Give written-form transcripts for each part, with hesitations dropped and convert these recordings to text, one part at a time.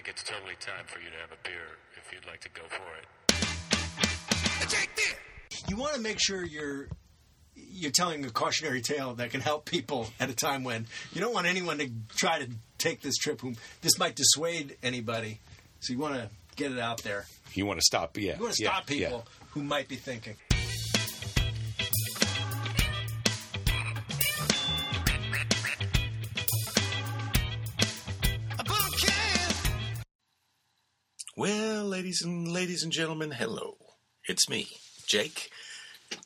think it's totally time for you to have a beer if you'd like to go for it. You want to make sure you're telling a cautionary tale that can help people at a time when you don't want anyone to try to take this trip. This might dissuade anybody, so you want to get it out there. You want to stop, yeah. You want to stop people who might be thinking. Well, ladies and gentlemen, hello. It's me, Jake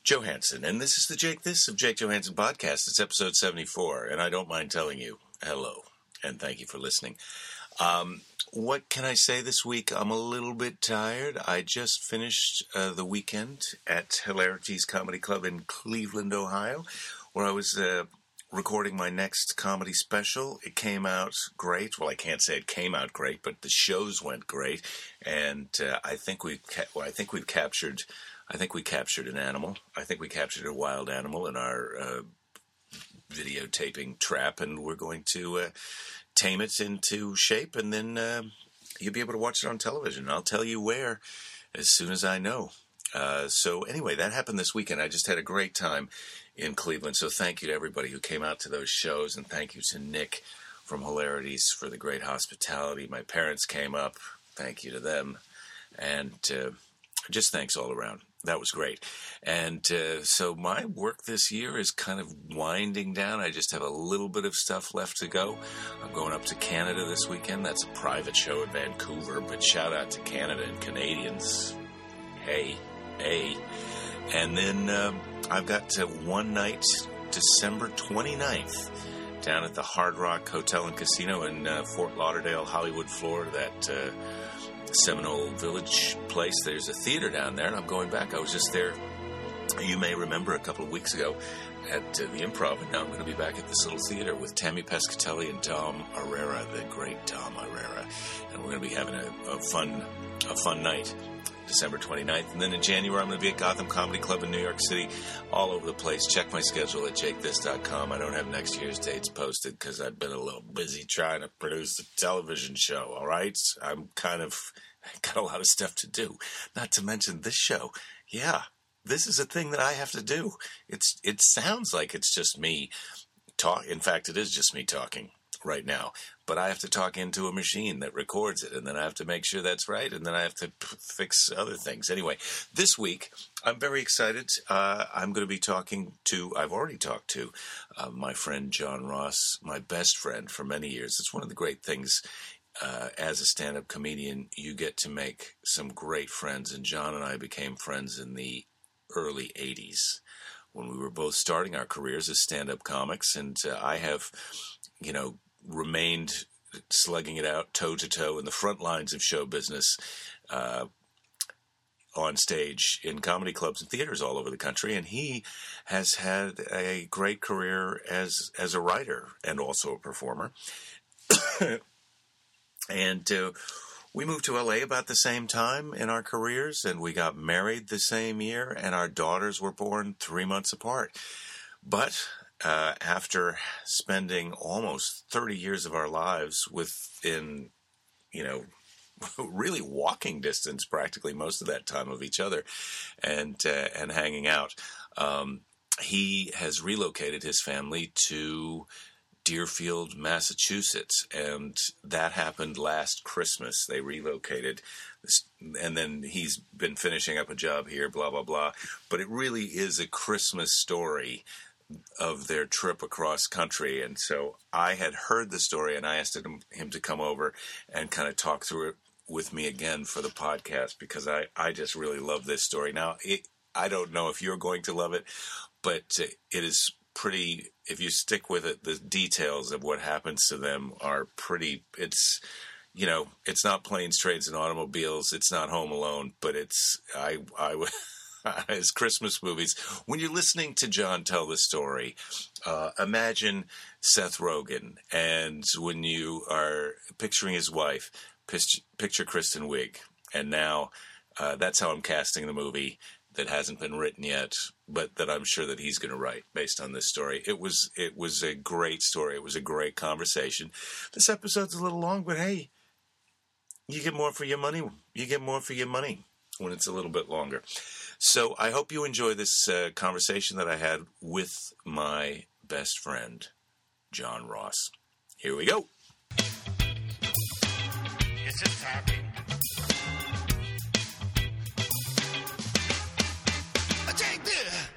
Johansson, and this is the Jake This of Jake Johansson Podcast. It's episode 74, and I don't mind telling you, hello, and thank you for listening. What can I say this week? I'm a little bit tired. I just finished the weekend at Hilarities Comedy Club in Cleveland, Ohio, where I was recording my next comedy special. It came out great. Well, I can't say it came out great, but the shows went great, and I think we captured an animal. I think we captured a wild animal in our videotaping trap, and we're going to tame it into shape, and then you'll be able to watch it on television. I'll tell you where as soon as I know. So anyway, that happened this weekend. I just had a great time in Cleveland. So thank you to everybody who came out to those shows, and thank you to Nick from Hilarities for the great hospitality. My parents came up. Thank you to them. And just thanks all around. That was great. And so my work this year is kind of winding down. I just have a little bit of stuff left to go. I'm going up to Canada this weekend. That's a private show in Vancouver, but shout out to Canada and Canadians. Hey. And then I've got one night, December 29th, down at the Hard Rock Hotel and Casino in Fort Lauderdale, Hollywood, Florida, that Seminole Village place. There's a theater down there, and I'm going back. I was just there, you may remember, a couple of weeks ago at the Improv, and now I'm going to be back at this little theater with Tammy Pescatelli and Tom Herrera, the great Tom Herrera, and we're going to be having a fun night. December 29th. And then in January, I'm going to be at Gotham Comedy Club in New York City, all over the place. Check my schedule at jakethis.com. I don't have next year's dates posted because I've been a little busy trying to produce a television show, all right? I'm kind of got a lot of stuff to do, not to mention this show. Yeah, this is a thing that I have to do. It sounds like it's just me talking. In fact, it is just me talking right now, but I have to talk into a machine that records it, and then I have to make sure that's right, and then I have to fix other things. Anyway, this week, I'm very excited. I'm going to be I've already talked to my friend Jon Ross, my best friend for many years. It's one of the great things as a stand-up comedian. You get to make some great friends, and Jon and I became friends in the early 80s when we were both starting our careers as stand-up comics, and I have, remained slugging it out toe-to-toe in the front lines of show business on stage in comedy clubs and theaters all over the country. And he has had a great career as a writer and also a performer. And we moved to L.A. about the same time in our careers, and we got married the same year, and our daughters were born 3 months apart. But after spending almost 30 years of our lives within, really walking distance practically most of that time of each other and hanging out, he has relocated his family to Deerfield, Massachusetts, and that happened last Christmas. They relocated, and then he's been finishing up a job here, blah, blah, blah. But it really is a Christmas story of their trip across country. And so I had heard the story, and I asked him to come over and kind of talk through it with me again for the podcast, because I just really love this story. Now, I don't know if you're going to love it, but it is pretty, if you stick with it, the details of what happens to them are pretty, it's not Planes, Trains, and Automobiles. It's not Home Alone, but I would... as Christmas movies. When you're listening to Jon tell the story, imagine Seth Rogen. And when you are picturing his wife, picture Kristen Wiig. And now that's how I'm casting the movie that hasn't been written yet, but that I'm sure that he's going to write based on this story. It was a great story. It was a great conversation. This episode's a little long, but hey, you get more for your money. You get more for your money when it's a little bit longer. So I hope you enjoy this conversation that I had with my best friend, Jon Ross. Here we go. It's just talking.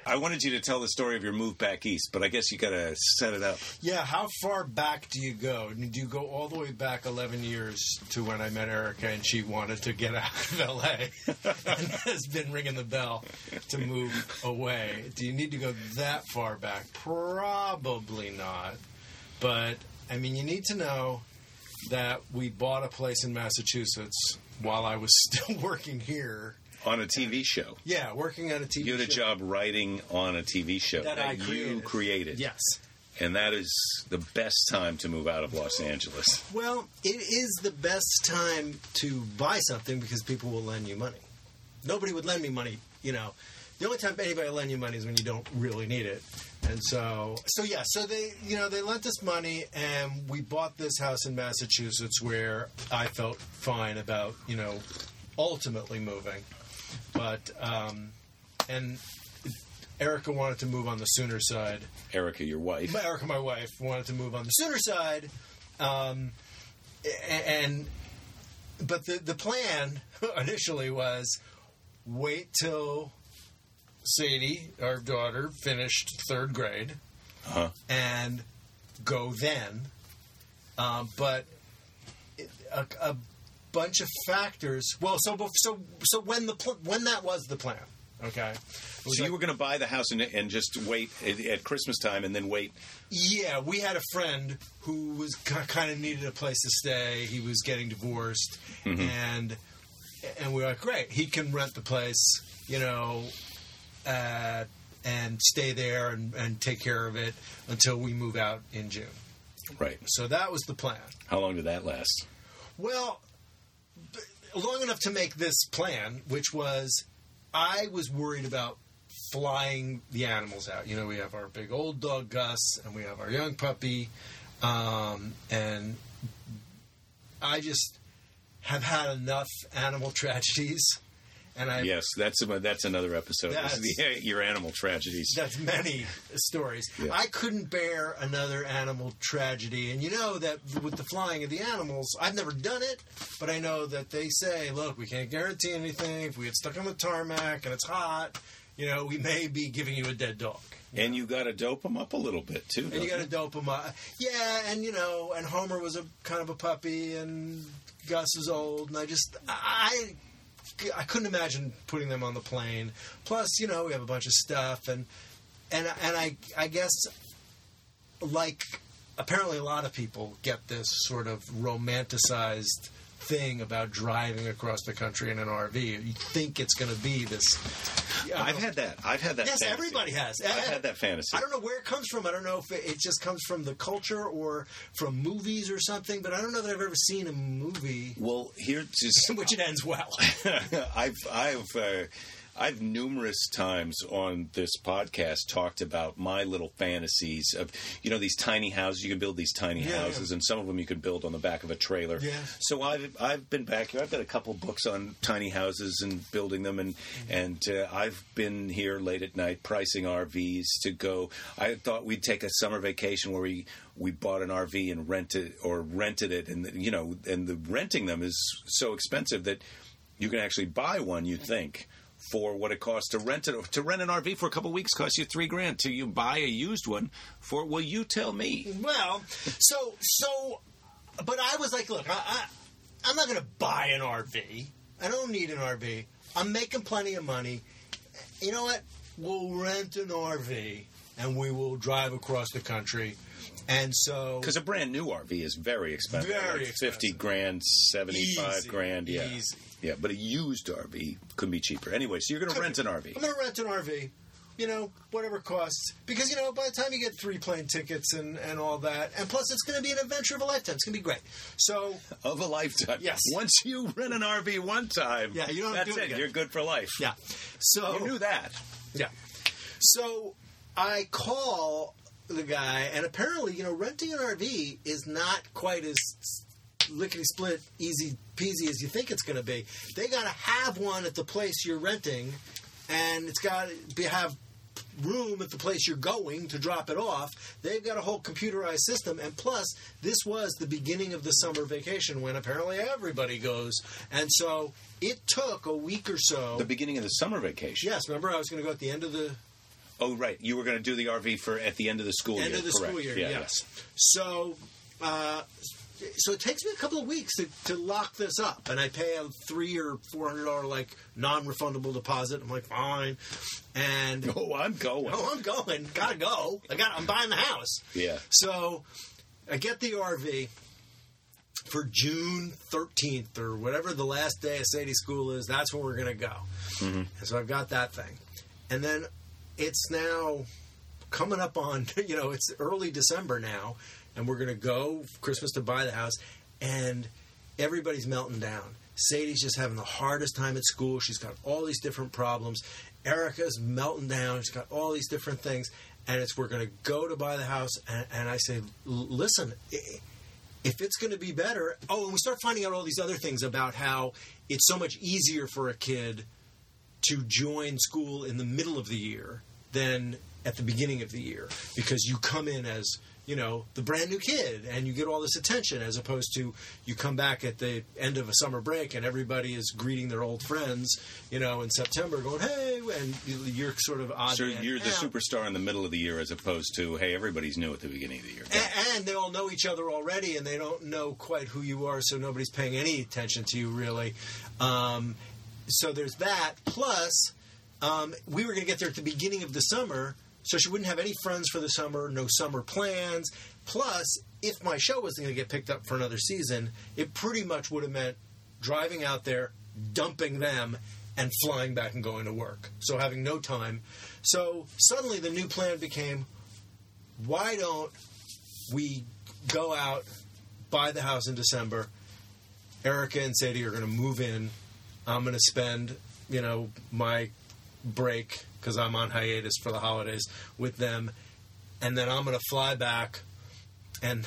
I wanted you to tell the story of your move back east, but I guess you got to set it up. Yeah, how far back do you go? Do you go all the way back 11 years to when I met Erica and she wanted to get out of L.A. and has been ringing the bell to move away? Do you need to go that far back? Probably not. But, I mean, you need to know that we bought a place in Massachusetts while I was still working here. On a TV show. Yeah, working on a TV show. You had a job writing on a TV show that you created. Yes. And that is the best time to move out of Los Angeles. Well, it is the best time to buy something because people will lend you money. Nobody would lend me money, you know. The only time anybody will lend you money is when you don't really need it. And so they, you know, they lent us money and we bought this house in Massachusetts where I felt fine about, you know, ultimately moving. But, and Erica wanted to move on the sooner side. Erica, your wife. Erica, my wife, wanted to move on the sooner side. But the plan initially was wait till Sadie, our daughter, finished third grade and go then. But a bunch of factors. Well, so when that was the plan, okay. So you were going to buy the house and just wait at Christmas time and then wait. Yeah, we had a friend who was kind of needed a place to stay. He was getting divorced, and we were like, great, he can rent the place, you know, and stay there and take care of it until we move out in June. Right. So that was the plan. How long did that last? Well, long enough to make this plan, which was I was worried about flying the animals out. You know, we have our big old dog, Gus, and we have our young puppy. And I just have had enough animal tragedies. And yes, that's another episode. Your animal tragedies. That's many stories. Yes. I couldn't bear another animal tragedy. And you know that with the flying of the animals, I've never done it, but I know that they say, look, we can't guarantee anything. If we get stuck on the tarmac and it's hot, you know, we may be giving you a dead dog. And you got to dope them up a little bit, too. And you got to dope them up. Yeah, and, you know, and Homer was a kind of a puppy, and Gus is old, and I couldn't imagine putting them on the plane. Plus, you know, we have a bunch of stuff, and I guess, like, apparently a lot of people get this sort of romanticized thing about driving across the country in an RV. You think it's going to be this. I've had that. Yes, fantasy. Everybody has. I've had that fantasy. I don't know where it comes from. I don't know if it just comes from the culture or from movies or something. But I don't know that I've ever seen a movie. Well, in which it ends well. I've numerous times on this podcast talked about my little fantasies of, you know, these tiny houses. You can build these tiny houses, and some of them you could build on the back of a trailer. Yeah. So I've been back here. I've got a couple books on tiny houses and building them, and I've been here late at night pricing RVs to go. I thought we'd take a summer vacation where we bought an RV and rented it, and you know, and the renting them is so expensive that you can actually buy one. You think. For what it costs to rent it, to rent an RV for a couple of weeks costs you $3,000. Till you buy a used one for, well, you tell me. Well, so, but I was like, look, I'm not going to buy an RV. I don't need an RV. I'm making plenty of money. You know what? We'll rent an RV and we will drive across the country. And so, because a brand new RV is very expensive, very like expensive. $50,000, $75,000, yeah. Easy. Yeah, but a used RV could be cheaper. Anyway, so you're going to rent an RV. I'm going to rent an RV, you know, whatever it costs. Because, you know, by the time you get 3 plane tickets and all that, and plus it's going to be an adventure of a lifetime. It's going to be great. So of a lifetime. Yes. Once you rent an RV one time, yeah, you don't have to do it again. You're good for life. Yeah. So you knew that. Yeah. So I call the guy, and apparently, you know, renting an RV is not quite as lickety split, easy peasy as you think it's going to be. They got to have one at the place you're renting, and it's got to have room at the place you're going to drop it off. They've got a whole computerized system, and plus, this was the beginning of the summer vacation when apparently everybody goes, and so it took a week or so. The beginning of the summer vacation? Yes, remember I was going to go at the end of the... Oh, right. You were going to do the RV for at the end of the school year. End of the school year, yes. So, so it takes me a couple of weeks to lock this up, and I pay a $300 or $400 like non-refundable deposit. I'm like, fine. And I'm going. Gotta go. I'm buying the house. Yeah. So I get the RV for June 13th or whatever the last day of Sadie's school is. That's when we're gonna go. Mm-hmm. And so I've got that thing, and then. It's now coming up on, it's early December now, and we're going to go Christmas to buy the house, and everybody's melting down. Sadie's just having the hardest time at school. She's got all these different problems. Erica's melting down. She's got all these different things, and we're going to go to buy the house, and I say, listen, if it's going to be better... Oh, and we start finding out all these other things about how it's so much easier for a kid to join school in the middle of the year than at the beginning of the year, because you come in as, the brand new kid and you get all this attention, as opposed to you come back at the end of a summer break and everybody is greeting their old friends, in September going, hey, and you're sort of odd. So you're the superstar in the middle of the year as opposed to, hey, everybody's new at the beginning of the year. And they all know each other already and they don't know quite who you are, so nobody's paying any attention to you really. So there's that. Plus, we were going to get there at the beginning of the summer, so she wouldn't have any friends for the summer, no summer plans. Plus, if my show wasn't going to get picked up for another season, it pretty much would have meant driving out there, dumping them, and flying back and going to work. So having no time. So suddenly the new plan became, why don't we go out, buy the house in December? Erica and Sadie are going to move in. I'm going to spend, my break, because I'm on hiatus for the holidays, with them. And then I'm going to fly back and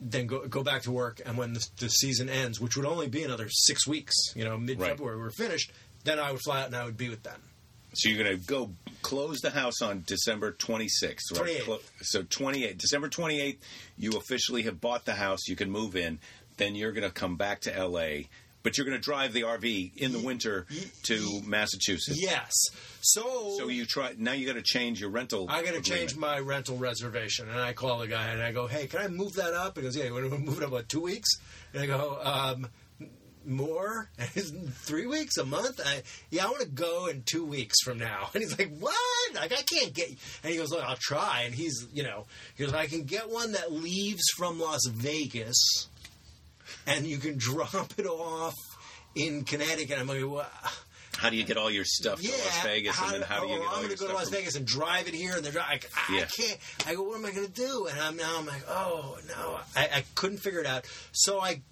then go back to work. And when the season ends, which would only be another 6 weeks, mid-February, we're finished, then I would fly out and I would be with them. So you're going to go close the house on December 26th, right? 28th. So December 28th, you officially have bought the house. You can move in. Then you're going to come back to L.A., but you're going to drive the RV in the winter to Massachusetts. Yes. So you try now. You got to change your rental. I got to change my rental reservation, and I call the guy and I go, "Hey, can I move that up?" He goes, "Yeah, you want to move it up about 2 weeks?" And I go, "More? 3 weeks? A month? I want to go in 2 weeks from now." And he's like, "What? Like I can't get you." And he goes, "Look, I'll try." And he goes, "I can get one that leaves from Las Vegas. And you can drop it off in Connecticut." I'm like, well, how do you get all your stuff to Las Vegas? And then how do you get all your stuff? I'm going to go to Las Vegas and drive it here. And they're like, I can't. I go, what am I going to do? And I'm like, oh, no. I couldn't figure it out. So I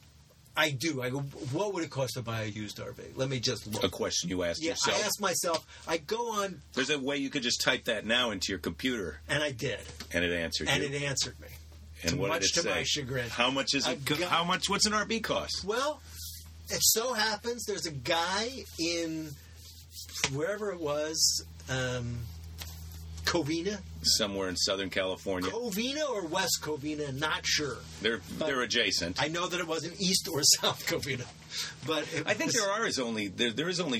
do. I go, what would it cost to buy a used RV? Let me just look. A question you asked yourself. I asked myself. I go on. There's a way you could just type that now into your computer. And I did. And it answered you. And it answered me. And what much did it to say? My chagrin. How much is it? How much? What's an RV cost? Well, it so happens there's a guy in wherever it was, Covina, somewhere in Southern California. Covina or West Covina? Not sure. They're adjacent. I know that it wasn't East or South Covina, but I think there is only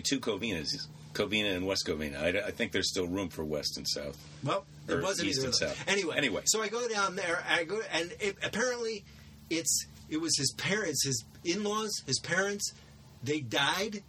two Covinas. Covina and West Covina. I think there's still room for West and South. Well, it wasn't East and South. Anyway, so I go down there. I go, and apparently, it was his parents, his in-laws, his parents. They died.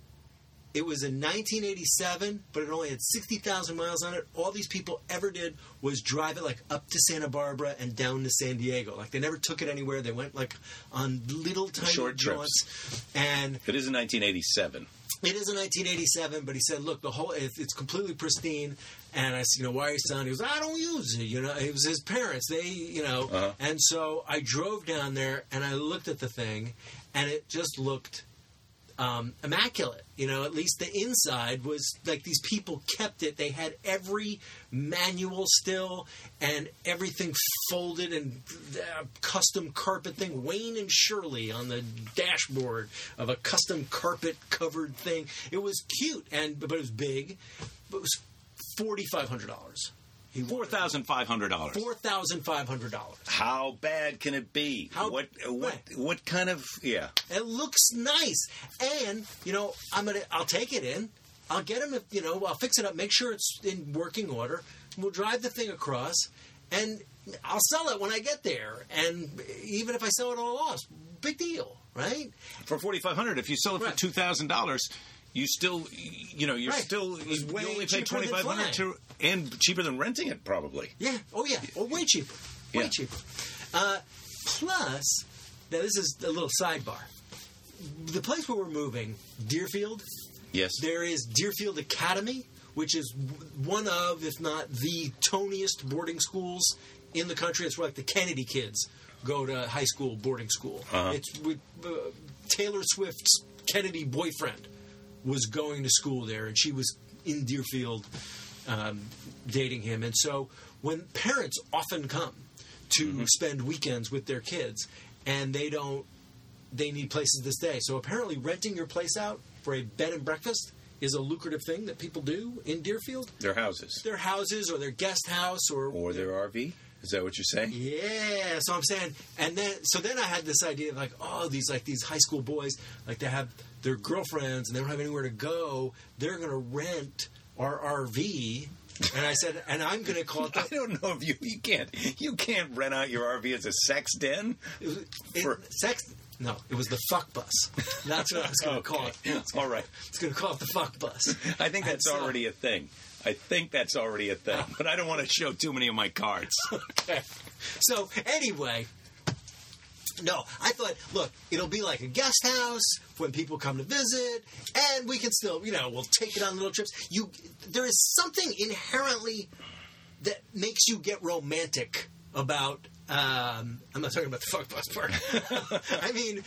It was in 1987, but it only had 60,000 miles on it. All these people ever did was drive it like up to Santa Barbara and down to San Diego. Like they never took it anywhere. They went like on little tiny short trips. And it is in 1987. It is in 1987, but he said, "Look, the whole it's completely pristine." And I said, "Why are you selling?" He goes, "I don't use it." It was his parents. They, uh-huh. And so I drove down there and I looked at the thing, and it just looked immaculate. You know, at least the inside was like these people kept it. They had every manual still and everything folded and custom carpet thing. Wayne and Shirley on the dashboard of a custom carpet covered thing. It was cute, but it was big. But it was $4,500. $4,500. $4,500. How bad can it be? What kind of, yeah. It looks nice. And, you know, I'll take it in. I'll get them, I'll fix it up, make sure it's in working order. We'll drive the thing across, and I'll sell it when I get there. And even if I sell it all lost, big deal, right? For $4,500, if you sell it right. for $2,000... You still, you're right. still, you only pay $2,500 and cheaper than renting it, probably. Yeah. Oh, yeah. Or way cheaper. Way yeah. cheaper. Plus, now this is a little sidebar. The place where we're moving, Deerfield. Yes. There is Deerfield Academy, which is one of, if not the toniest boarding schools in the country. It's where like the Kennedy kids go to high school boarding school. Uh-huh. It's with Taylor Swift's Kennedy boyfriend. Was going to school there, and she was in Deerfield dating him. And so when parents often come to mm-hmm. spend weekends with their kids, and they need places to stay. So apparently renting your place out for a bed and breakfast is a lucrative thing that people do in Deerfield. Their houses or their guest house or their RV. Is that what you're saying? Yeah. So I'm saying, and then I had this idea of like, oh, these high school boys, like they have their girlfriends and they don't have anywhere to go. They're going to rent our RV. And I said, and I'm going to call it the... I don't know if you can't rent out your RV as a sex den. No, it was the fuck bus. That's what I was going to call it. All right. It's going to call it the fuck bus. I think that's already a thing. But I don't want to show too many of my cards. Okay. So, anyway, no, I thought, look, it'll be like a guest house when people come to visit, and we can still, we'll take it on little trips. There is something inherently that makes you get romantic about... I'm not talking about the fuck bus part. I mean,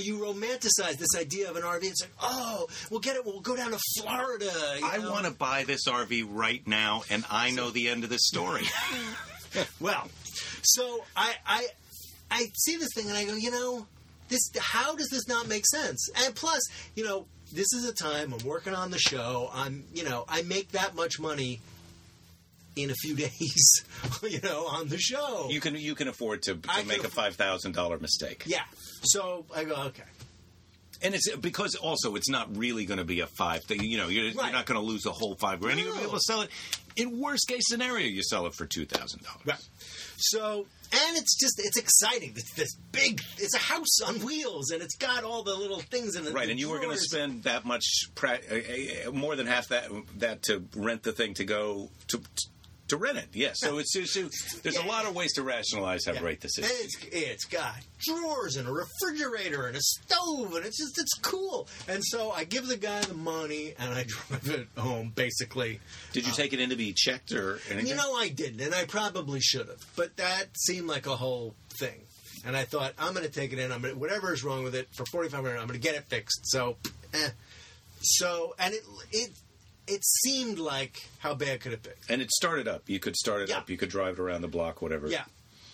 you romanticize this idea of an RV. It's like, oh, we'll get it. We'll go down to Florida. I want to buy this RV right now, and I know the end of this story. Well, so I see this thing, and I go, this. How does this not make sense? And plus, this is a time I'm working on the show. I make that much money. In a few days, on the show. You can afford to make a $5,000 mistake. Yeah. So I go, okay. And it's because also it's not really going to be a five thing. You're not going to lose the whole $5,000. No. You're going to be able to sell it. In worst case scenario, you sell it for $2,000. Right. So, and it's exciting. This big, it's a house on wheels, and it's got all the little things in it. Right, and you were going to spend that much, more than half that to rent the thing to go to rent it, yes. Yeah. So there's a lot of ways to rationalize how great this is. It's got drawers and a refrigerator and a stove, and it's cool. And so I give the guy the money, and I drive it home, basically. Did you take it in to be checked or anything? I didn't, and I probably should have. But that seemed like a whole thing. And I thought, I'm going to take it in. Whatever is wrong with it, for $4,500, I'm going to get it fixed. So, and It seemed like, how bad could it be? And it started up. You could start it up. You could drive it around the block, whatever. Yeah,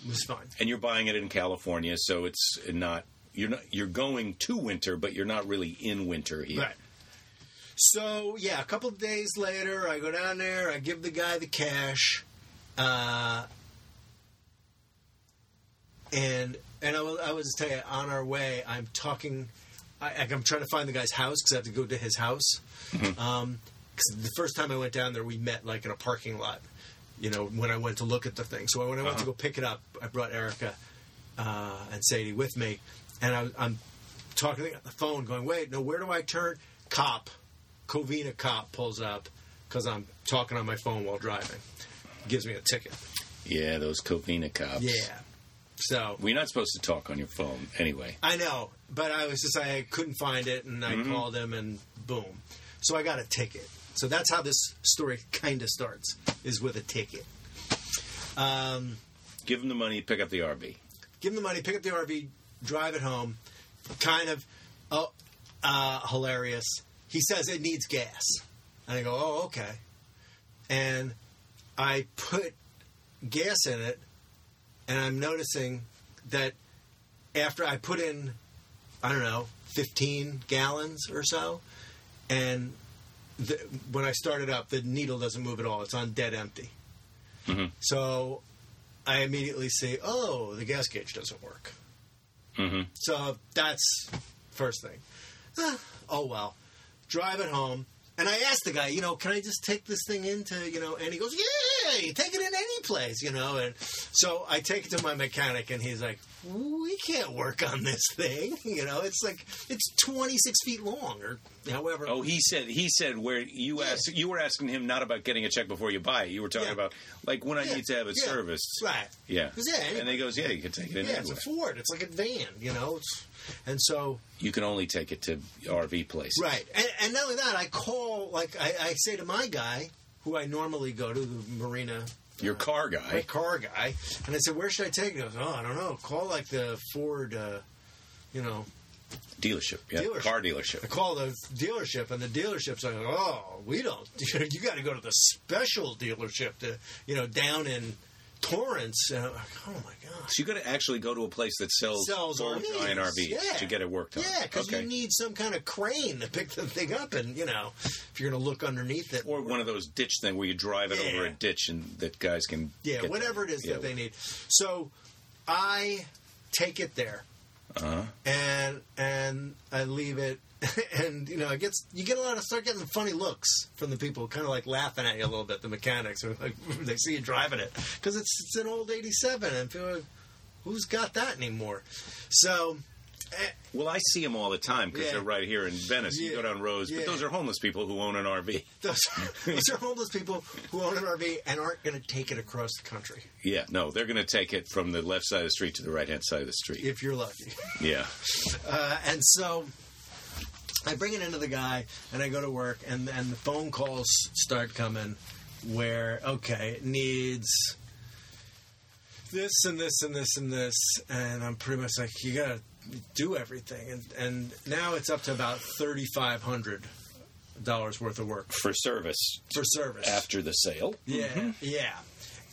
it was fine. And you're buying it in California, so it's not. You're going to winter, but you're not really in winter here. Right. So a couple of days later, I go down there. I give the guy the cash, and I will just tell you, on our way, I'm talking. I'm trying to find the guy's house because I have to go to his house. Mm-hmm. The first time I went down there, we met like in a parking lot, when I went to look at the thing. So when I went to go pick it up, I brought Erica and Sadie with me. And I'm talking on the phone going, wait, no, where do I turn? Covina cop pulls up because I'm talking on my phone while driving. Gives me a ticket. Yeah, those Covina cops. Yeah. So we're not supposed to talk on your phone anyway. I know, but I was just, I couldn't find it, and I called him, and boom. So I got a ticket. So that's how this story kind of starts, is with a ticket. Give him the money, pick up the RV. Drive it home. Kind of, hilarious. He says it needs gas. And I go, oh, okay. And I put gas in it, and I'm noticing that after I put in, I don't know, 15 gallons or so, and when I start it up, the needle doesn't move at all. It's on dead empty. Mm-hmm. So I immediately see, oh, the gas gauge doesn't work. Mm-hmm. So that's first thing. Oh, well. Drive it home. And I asked the guy, you know, can I just take this thing into, you know, and he goes, yeah, you take it in any place, you know. And so I take it to my mechanic, and he's like, we can't work on this thing. You know, it's like, it's 26 feet long or however. Oh, he said where you asked, you were asking him not about getting a check before you buy it. You were talking about, like, when I need to have it serviced. Right. Yeah. And he goes, yeah, you can take it in anywhere. It's a Ford. It's like a van, you know. It's... And so you can only take it to RV places, right? And not only that, I call, like I say to my guy, who I normally go to, the marina, your car guy, my car guy, and I said, "Where should I take it?" He goes, "Oh, I don't know. Call like the Ford, you know, dealership, car dealership." I call the dealership, and the dealership's like, "Oh, we don't. You got to go to the special dealership, to, you know, down in." Torrance, and I'm like, oh my gosh. So you got to actually go to a place that sells RVs, RVs to get it worked on. Yeah, because you need some kind of crane to pick the thing up, and you know, if you're going to look underneath it, or one of those ditch things where you drive it over a ditch, and that guys can get whatever it is that they need. So I take it there, and I leave it, and you know, it gets you start getting funny looks from the people, kind of like laughing at you a little bit. The mechanics are like, they see you driving it because it's an old '87, and people are like, who's got that anymore? So. Well, I see them all the time because they're right here in Venice. You go down rows, but those are homeless people who own an RV. Those are homeless people who own an RV and aren't going to take it across the country. Yeah, no, they're going to take it from the left side of the street to the right-hand side of the street. If you're lucky. Yeah. And so I bring it into the guy, and I go to work, and the phone calls start coming where, okay, it needs this and this and this and this, and I'm pretty much like, you got to do everything, and now it's up to about $3,500 worth of work for service after the sale.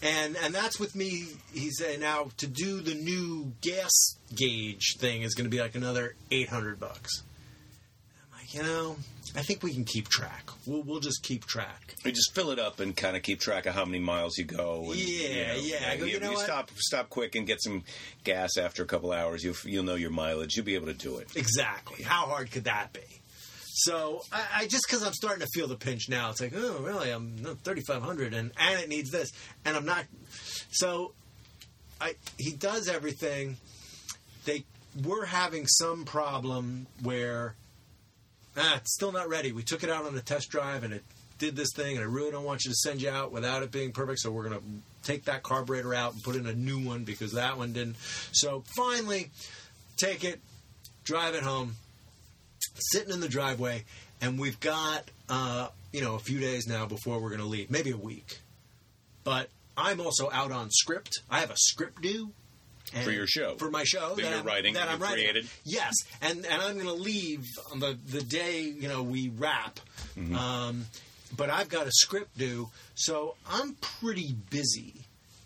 And that's with me. He's saying now to do the new gas gauge thing is going to be like another $800. I'm like, you know, I think we can keep track. We'll just keep track. We just fill it up and kind of keep track of how many miles you go. And, I go, you know what? Stop quick and get some gas after a couple hours. You'll know your mileage. You'll be able to do it. Exactly. How hard could that be? So I just because I'm starting to feel the pinch now. It's like, oh, really? I'm $3,500, and it needs this, and I'm not. So he does everything. We're having some problem where. It's still not ready. We took it out on a test drive, and it did this thing, and I really don't want you to send you out without it being perfect, so we're going to take that carburetor out and put in a new one because that one didn't. So finally, take it, drive it home, sitting in the driveway, and we've got, a few days now before we're going to leave, maybe a week. But I'm also out on script. I have a script due. For your show. For my show. That I'm writing. Yes. And I'm going to leave on the day, you know, we wrap. Mm-hmm. But I've got a script due, so I'm pretty busy,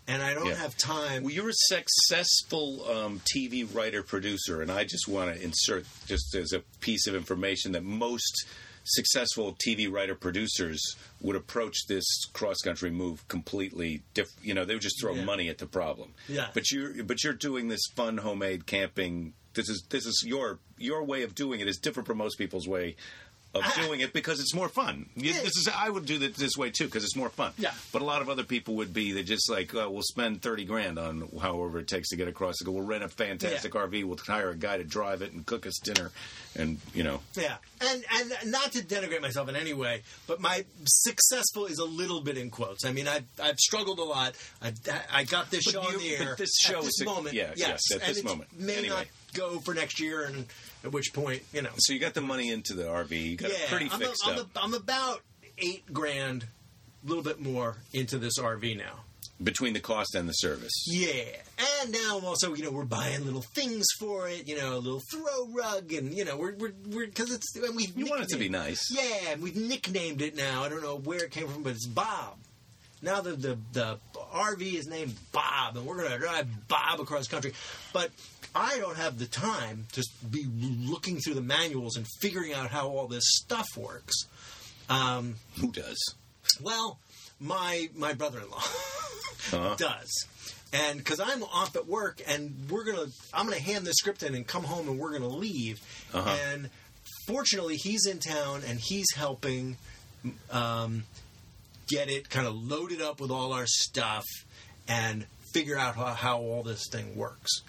and I don't have time. Well, you're a successful TV writer-producer, and I just want to insert just as a piece of information that most successful TV writer-producers would approach this cross-country move completely different. You know, they would just throw money at the problem. Yeah. But you're doing this fun homemade camping. This is your way of doing it is different from most people's way of doing it because it's more fun. I would do it this way too because it's more fun. Yeah. But a lot of other people would be they just like we'll spend $30,000 on however it takes to get across the go. We'll rent a fantastic RV. We'll hire a guy to drive it and cook us dinner. And, you know. Yeah. And not to denigrate myself in any way, but my successful is a little bit in quotes. I mean, I've struggled a lot. I got this show on the air at this moment. Yes, at this moment. May not go for next year, and at which point, you know. So you got the money into the RV. You got it pretty fixed up. I'm about $8,000, a little bit more, into this RV now. Between the cost and the service. Yeah. And now I'm also, we're buying little things for it, a little throw rug, and, we're because it's, and we've You want it to be nice. Yeah, and we've nicknamed it now. I don't know where it came from, but it's Bob. Now the RV is named Bob, and we're going to drive Bob across the country. But I don't have the time to be looking through the manuals and figuring out how all this stuff works. Who does? Well, my brother-in-law does. And because I'm off at work, and I'm going to hand this script in and come home, and we're going to leave. Uh-huh. And fortunately, he's in town, and he's helping get it kind of loaded up with all our stuff and figure out how all this thing works.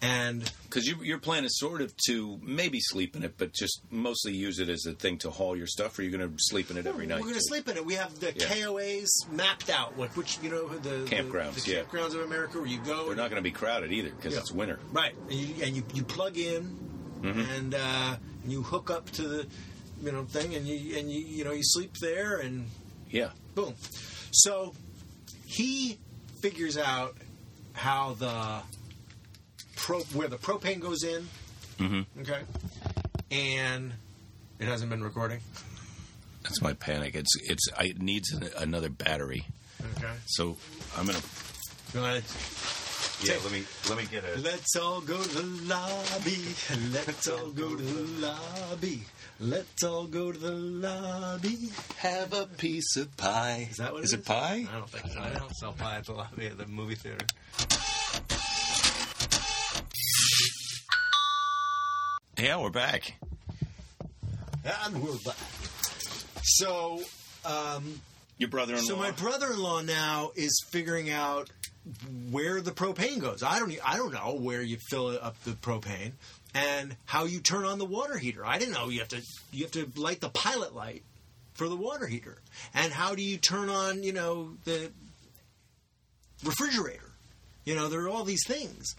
And because your plan is sort of to maybe sleep in it, but just mostly use it as a thing to haul your stuff, or you're going to sleep in it every night? We're going to sleep in it. We have the KOAs mapped out, which, the campgrounds, the campgrounds of America where you go. They're not going to be crowded either because it's winter. Right. And you plug in and you hook up to the, thing, and you sleep there, and boom. So he figures out how where the propane goes in, okay, and it hasn't been recording. That's my panic. It needs another battery. Okay, so I'm gonna. Let me get it. Let's all go to the lobby. Let's all go to the lobby. Let's all go to the lobby. Have a piece of pie. Is that what it is? Is it pie? I don't think so. I don't sell pie at the lobby at the movie theater. Yeah, we're back. And we're back. So, your brother-in-law. So my brother-in-law now is figuring out where the propane goes. I don't know where you fill up the propane and how you turn on the water heater. I didn't know you have to light the pilot light for the water heater. And how do you turn on, the refrigerator? There are all these things.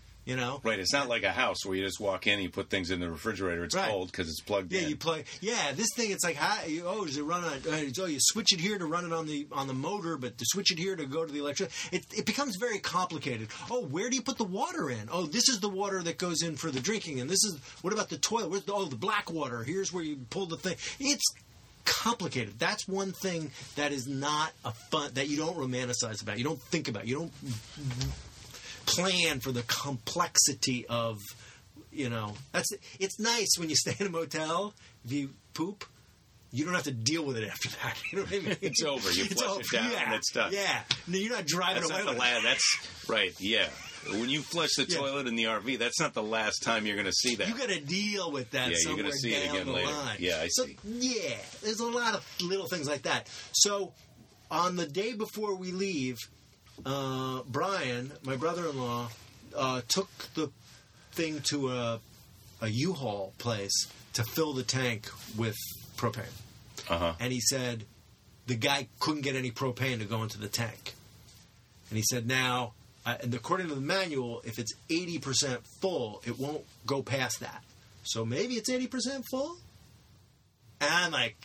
Right, it's not like a house where you just walk in and you put things in the refrigerator. It's cold because it's plugged in. Yeah, you plug. Yeah, this thing, it's like, does it run on? Oh, you switch it here to run it on the motor, but to switch it here to go to the electric. It becomes very complicated. Oh, where do you put the water in? Oh, this is the water that goes in for the drinking, and this is what about the toilet? Where's the black water? Here's where you pull the thing. It's complicated. That's one thing that is not a fun that you don't romanticize about. You don't think about. You don't plan for the complexity of, that's it's nice when you stay in a motel. If you poop, you don't have to deal with it after that. You know what I mean? It's over. You flush it down and it's done. Yeah. No, you're not driving away with it. That's right. Yeah. When you flush the toilet in the RV, that's not the last time you're going to see that. You got to deal with that. Yeah, you're going to see it again later. Line. Yeah, I see. Yeah, there's a lot of little things like that. So on the day before we leave, Brian, my brother-in-law, took the thing to a U-Haul place to fill the tank with propane. Uh-huh. And he said the guy couldn't get any propane to go into the tank. And he said, now, and according to the manual, if it's 80% full, it won't go past that. So maybe it's 80% full? And I'm like,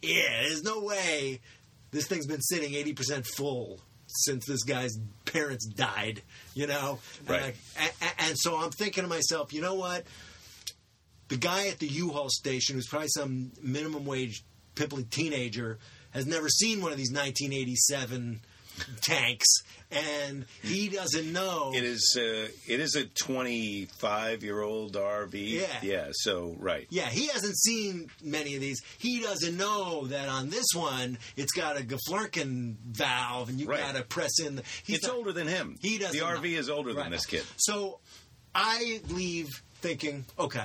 yeah, there's no way this thing's been sitting 80% full since this guy's parents died, Right. And so I'm thinking to myself, you know what? The guy at the U-Haul station, who's probably some minimum wage pimply teenager, has never seen one of these 1987 tanks, and he doesn't know. It is a 25-year-old RV. Yeah. Yeah, so, right. Yeah, he hasn't seen many of these. He doesn't know that on this one, it's got a Geflurkin valve, and you've got to press in. It's older than him. He doesn't know. The RV is older than this kid. So I leave thinking, okay,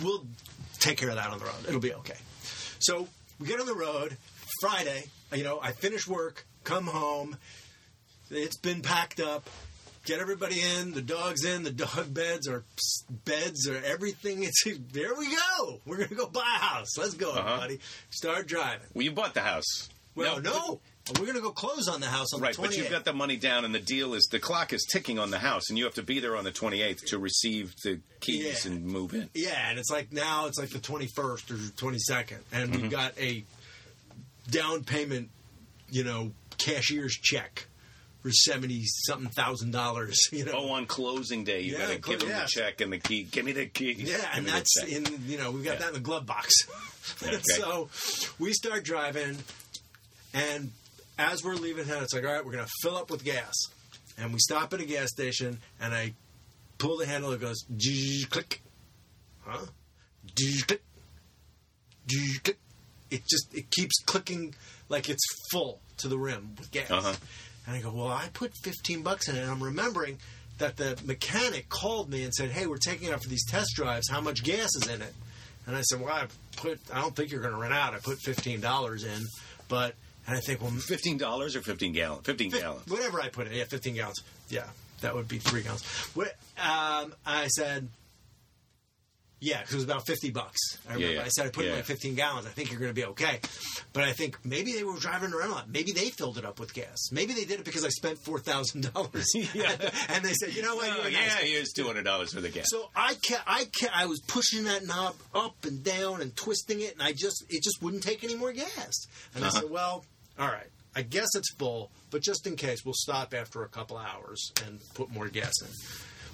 we'll take care of that on the road. It'll be okay. So we get on the road Friday, I finish work, come home, it's been packed up, get everybody in, the dog's in, the dog beds are everything. There we go. We're going to go buy a house. Let's go, everybody. Start driving. Well, you bought the house. Well, no. We're going to go close on the house on the 28th. But you've got the money down, and the deal is the clock is ticking on the house, and you have to be there on the 28th to receive the keys and move in. Yeah, and it's like now it's like the 21st or 22nd, and we've got a down payment, cashier's check for $70-something thousand dollars. You know? Oh, on closing day, you got to give them the check and the key. Give me the key. Yeah, and that's in. You know, we've got that in the glove box. Okay. So we start driving, and as we're leaving town, it's like, all right, we're going to fill up with gas, and we stop at a gas station, and I pull the handle. It goes click, huh? Click, click. It just keeps clicking like it's full to the rim with gas. Uh-huh. And I go, well, I put $15 in it. And I'm remembering that the mechanic called me and said, hey, we're taking it out for these test drives. How much gas is in it? And I said, well, I don't think you're going to run out. I put $15 in. But, and I think, well, $15 or 15 gallons? 15 gallons. Whatever I put in. Yeah, 15 gallons. Yeah, that would be 3 gallons. I said, yeah, because it was about $50. I remember. I said, I put in like 15 gallons. I think you're going to be okay. But I think maybe they were driving around a lot. Maybe they filled it up with gas. Maybe they did it because I spent $4,000. And they said, you know what? Here's $200 for the gas. So I was pushing that knob up and down and twisting it, and it just wouldn't take any more gas. And I said, well, all right. I guess it's full, but just in case, we'll stop after a couple hours and put more gas in.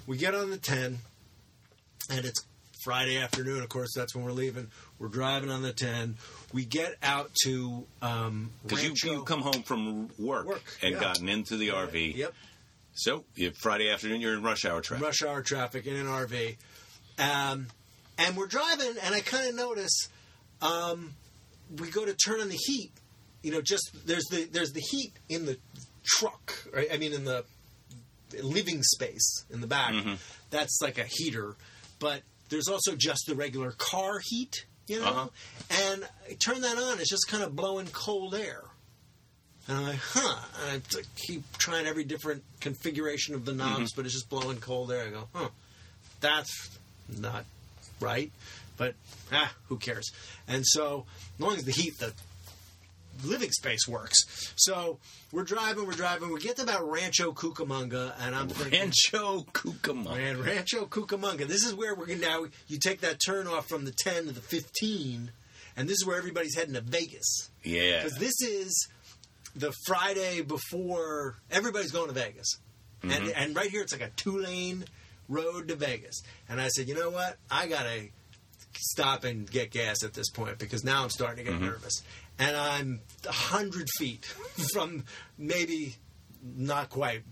We get on the 10, and it's Friday afternoon, of course, that's when we're leaving. We're driving on the 10. We get out to Rancho. Because you come home from work and gotten into the RV. Yep. So Friday afternoon, you're in rush hour traffic. Rush hour traffic in an RV. And we're driving, and I kind of notice we go to turn on the heat. You know, just there's the heat in the truck, right? I mean, in the living space in the back. Mm-hmm. That's like a heater. But there's also just the regular car heat, you know? Uh-huh. And I turn that on, it's just kind of blowing cold air. And I'm like, And I keep trying every different configuration of the knobs, but it's just blowing cold air. I go, that's not right. But, who cares? And so, as long as the heat, the living space works. So we're driving. We get to about Rancho Cucamonga, and I'm thinking... Rancho Cucamonga. Man, Rancho Cucamonga. This is where we're going to... Now, you take that turn off from the 10 to the 15, and this is where everybody's heading to Vegas. Yeah. Because this is the Friday before... Everybody's going to Vegas. Mm-hmm. And right here, it's like a 2-lane road to Vegas. And I said, you know what? I got to stop and get gas at this point, because now I'm starting to get nervous. And I'm 100 feet from maybe not quite,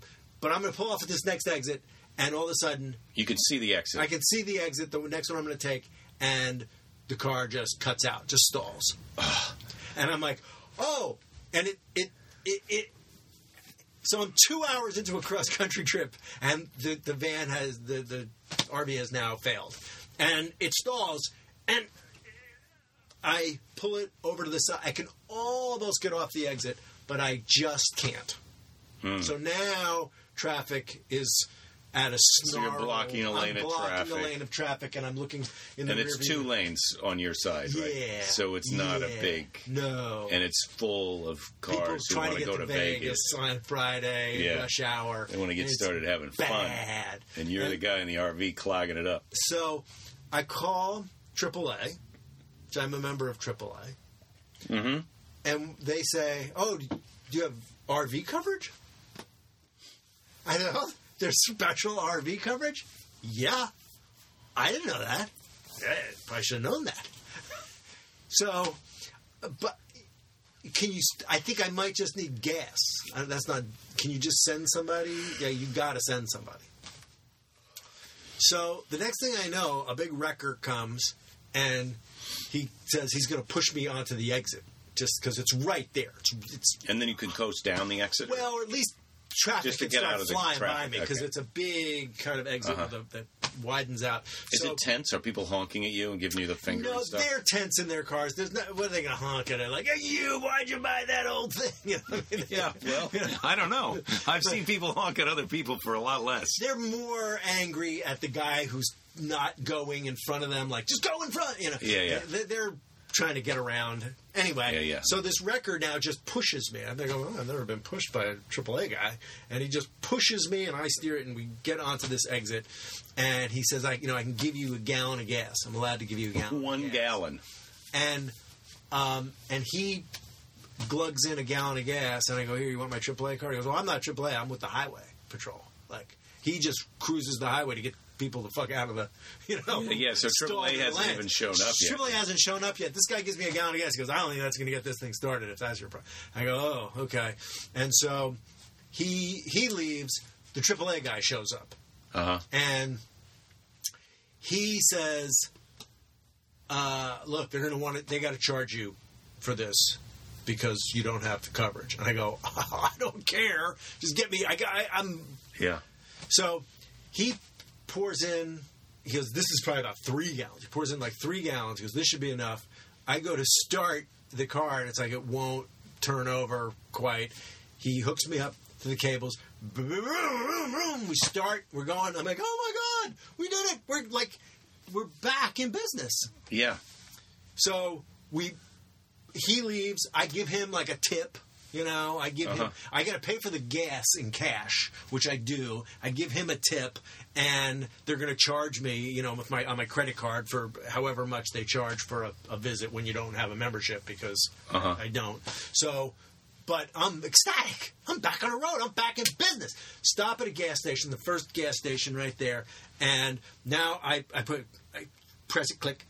but I'm going to pull off at this next exit, and all of a sudden... You can see the exit. I can see the exit, the next one I'm going to take, and the car just cuts out, just stalls. And I'm like, oh! And it... So I'm 2 hours into a cross-country trip, and the van has... The RV has now failed. And it stalls, and... I pull it over to the side. I can almost get off the exit, but I just can't. So now traffic is at a snarl. So you're blocking a lane of traffic. I'm blocking a lane of traffic, and I'm looking in the rear view. And it's two lanes on your side, right? Yeah. So it's not a big... No. And it's full of cars who want to go to Vegas. On Friday, rush hour. They want to get started having fun. And you're the guy in the RV clogging it up. So I call AAA. I'm a member of AAA. Mm-hmm. And they say, oh, do you have RV coverage? I don't know. There's special RV coverage? Yeah. I didn't know that. I probably should have known that. So, but can you, I think I might just need gas. That's not, can you just send somebody? Yeah, you got to send somebody. So the next thing I know, a big wrecker comes and he says he's going to push me onto the exit just because it's right there. And then you can coast down the exit? Well, or at least traffic can start flying by me because it's a big kind of exit that widens out. Is it tense? Are people honking at you and giving you the finger and stuff? No, they're tense in their cars. There's not, what are they going to honk at? It? Like, hey, you, why'd you buy that old thing? You know what I mean? Yeah, well, I don't know. I've seen people honk at other people for a lot less. They're more angry at the guy who's not going in front of them, like, just go in front, you know. Yeah. They're trying to get around. Anyway, so this wrecker now just pushes me. I'm thinking, well, I've never been pushed by a AAA guy. And he just pushes me, and I steer it, and we get onto this exit. And he says, I can give you a gallon of gas. I'm allowed to give you a gallon. 1 gallon. And he glugs in a gallon of gas, and I go, here, you want my AAA card? He goes, well, I'm not AAA. I'm with the highway patrol. Like, he just cruises the highway to get people the fuck out of the, you know. Yeah, so AAA hasn't even shown up yet. AAA hasn't shown up yet. This guy gives me a gallon of gas. He goes, I don't think that's going to get this thing started if that's your problem. I go, oh, okay. And so he leaves. The AAA guy shows up. Uh-huh. And he says, look, they're going to want it. They got to charge you for this because you don't have the coverage. And I go, oh, I don't care. Just get me. I'm. Yeah. So he pours in. He goes, this is probably about 3 gallons. He pours in like 3 gallons. He goes, this should be enough. I go to start the car, and it's like it won't turn over quite. He hooks me up to the cables. We start. We're going. I'm like, oh, my God. We did it. We're back in business. Yeah. So he leaves. I give him like a tip. You know, I give him, I got to pay for the gas in cash, which I do. I give him a tip, and they're going to charge me, you know, with my on my credit card for however much they charge for a visit when you don't have a membership, because I don't. So, but I'm ecstatic. I'm back on the road. I'm back in business. Stop at a gas station, the first gas station right there, and now I press it, click.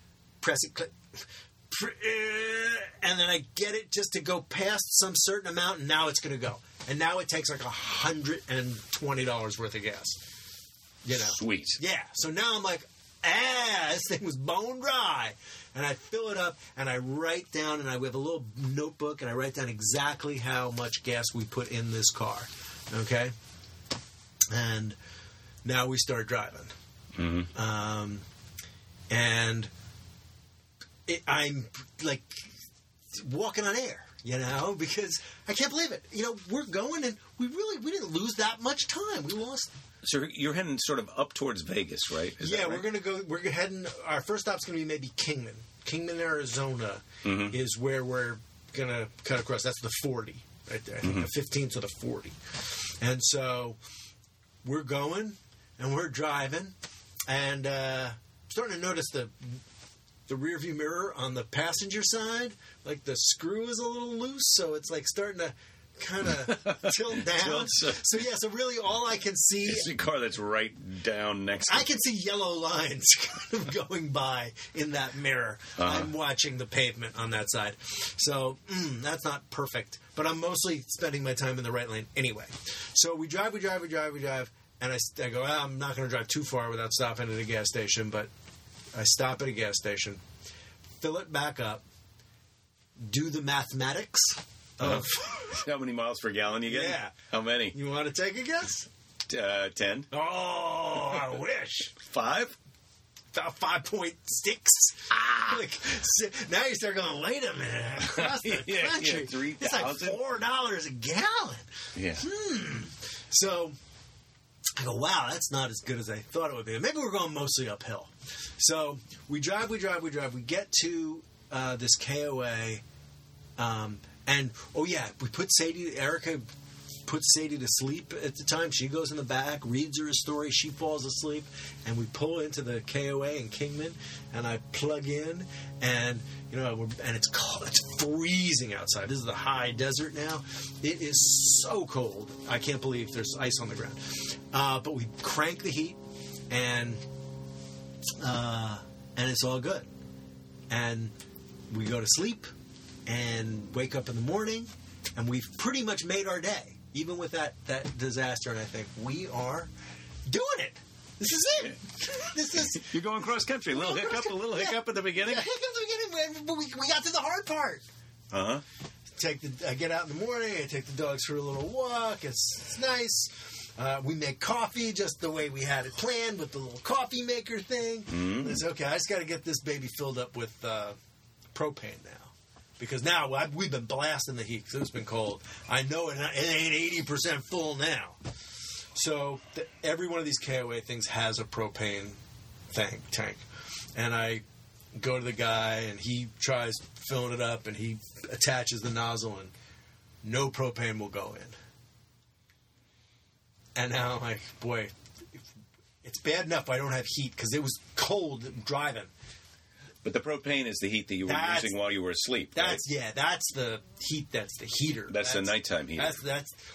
And then I get it just to go past some certain amount, and now it's going to go. And now it takes like $120 worth of gas. You know? Sweet. Yeah. So now I'm like, this thing was bone dry. And I fill it up, and I write down, and we have a little notebook, and I write down exactly how much gas we put in this car. Okay? And now we start driving. Mm-hmm. And... I'm like walking on air, you know, because I can't believe it. You know, we're going, and we didn't lose that much time. We lost. So you're heading sort of up towards Vegas, right? Yeah, we're gonna go. We're heading. Our first stop's gonna be maybe Kingman. Kingman, Arizona, is where we're gonna cut across. That's the 40 right there. I think the 15 to the 40, and so we're going and we're driving, and starting to notice the rearview mirror on the passenger side, like the screw is a little loose, so it's like starting to kind of tilt down. So really all I can see... It's a car that's right down next to it. I can see yellow lines kind of going by in that mirror. I'm watching the pavement on that side. So that's not perfect, but I'm mostly spending my time in the right lane anyway. So we drive, and I go, I'm not going to drive too far without stopping at a gas station, but... I stop at a gas station, fill it back up, do the mathematics of... How many miles per gallon you get? Yeah. How many? You want to take a guess? 10. Oh, I wish. 5? About 5.6. Like, now you start going, wait a minute. Across the country, 3,000. It's like $4 a gallon. Yeah. So... I go, wow, that's not as good as I thought it would be. Maybe we're going mostly uphill. So we drive. We get to this KOA, and we put Sadie. Erica puts Sadie to sleep at the time. She goes in the back, reads her a story. She falls asleep, and we pull into the KOA in Kingman, and I plug in, and you know, and it's cold. It's freezing outside. This is the high desert now. It is so cold. I can't believe there's ice on the ground. But we crank the heat, and it's all good. And we go to sleep, and wake up in the morning, and we've pretty much made our day, even with that disaster. And I think we are doing it. This is it. You're going cross country. A little hiccup at the beginning. Yeah, hiccup at the beginning, but we got to the hard part. Uh huh. I get out in the morning. I take the dogs for a little walk. It's nice. We make coffee just the way we had it planned with the little coffee maker thing. Mm-hmm. It's okay. I just got to get this baby filled up with propane now. Because now we've been blasting the heat because it's been cold. I know it ain't 80% full now. So every one of these KOA things has a propane tank. And I go to the guy, and he tries filling it up, and he attaches the nozzle, and no propane will go in. And now I'm like, boy, it's bad enough I don't have heat because it was cold driving. But the propane is the heat that you were using while you were asleep. That's right? Yeah. That's the heat. That's the heater. That's the nighttime heater.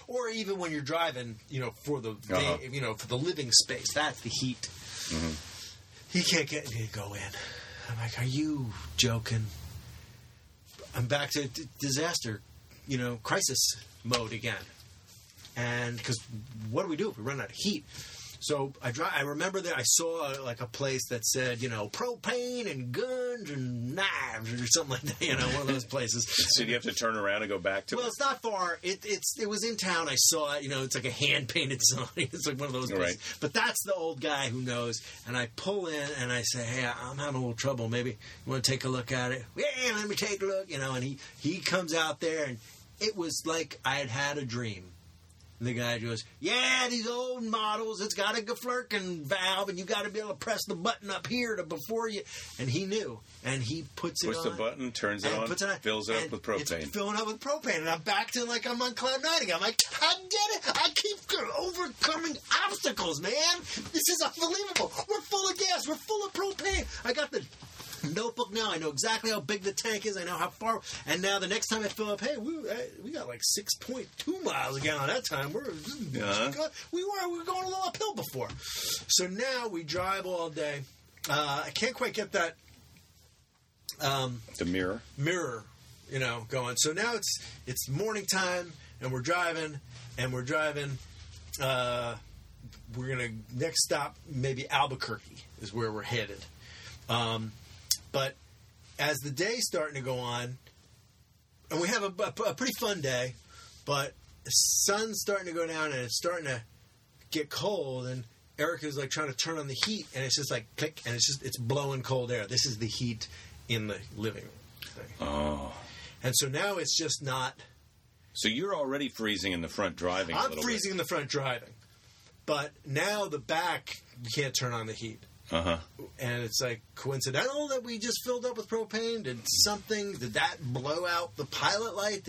Or even when you're driving, for the day, for the living space. That's the heat. Mm-hmm. He can't get me to go in. I'm like, are you joking? I'm back to disaster, crisis mode again. And because what do we do if we run out of heat? So I remember that I saw a place that said, propane and guns and knives or something like that, one of those places. So you have to turn around and go back to it? Well, it's not far. It was in town. I saw it. It's like a hand-painted sign. It's like one of those places. Right. But that's the old guy who knows. And I pull in and I say, hey, I'm having a little trouble. Maybe you want to take a look at it? Yeah, let me take a look. And he comes out there, and it was like I had had a dream. The guy goes, yeah, these old models, it's got a Geflerkin valve, and you got to be able to press the button up here before you. And he knew, and he puts it on. Puts the button, turns it on, fills it up with propane. It's filling up with propane, and I'm back to I'm on cloud nine again. I'm like, I get it. I keep overcoming obstacles, man. This is unbelievable. We're full of gas. We're full of propane. I got the notebook now. I know exactly how big the tank is. I know how far. And now the next time I fill up, hey, we got 6.2 miles a gallon that time. We were going a little uphill before. So now we drive all day. I can't quite get that. The mirror, going. So now it's morning time, and we're driving. We're gonna next stop maybe Albuquerque is where we're headed. But as the day's starting to go on, and we have a pretty fun day, but the sun's starting to go down and it's starting to get cold, and Erica's trying to turn on the heat, and it's just click, and it's blowing cold air. This is the heat in the living room. Oh. And so now it's just not. So you're already freezing in the front driving. I'm freezing in the front driving, but now the back, you can't turn on the heat. Uh-huh. And it's coincidental that we just filled up with propane. Did that blow out the pilot light?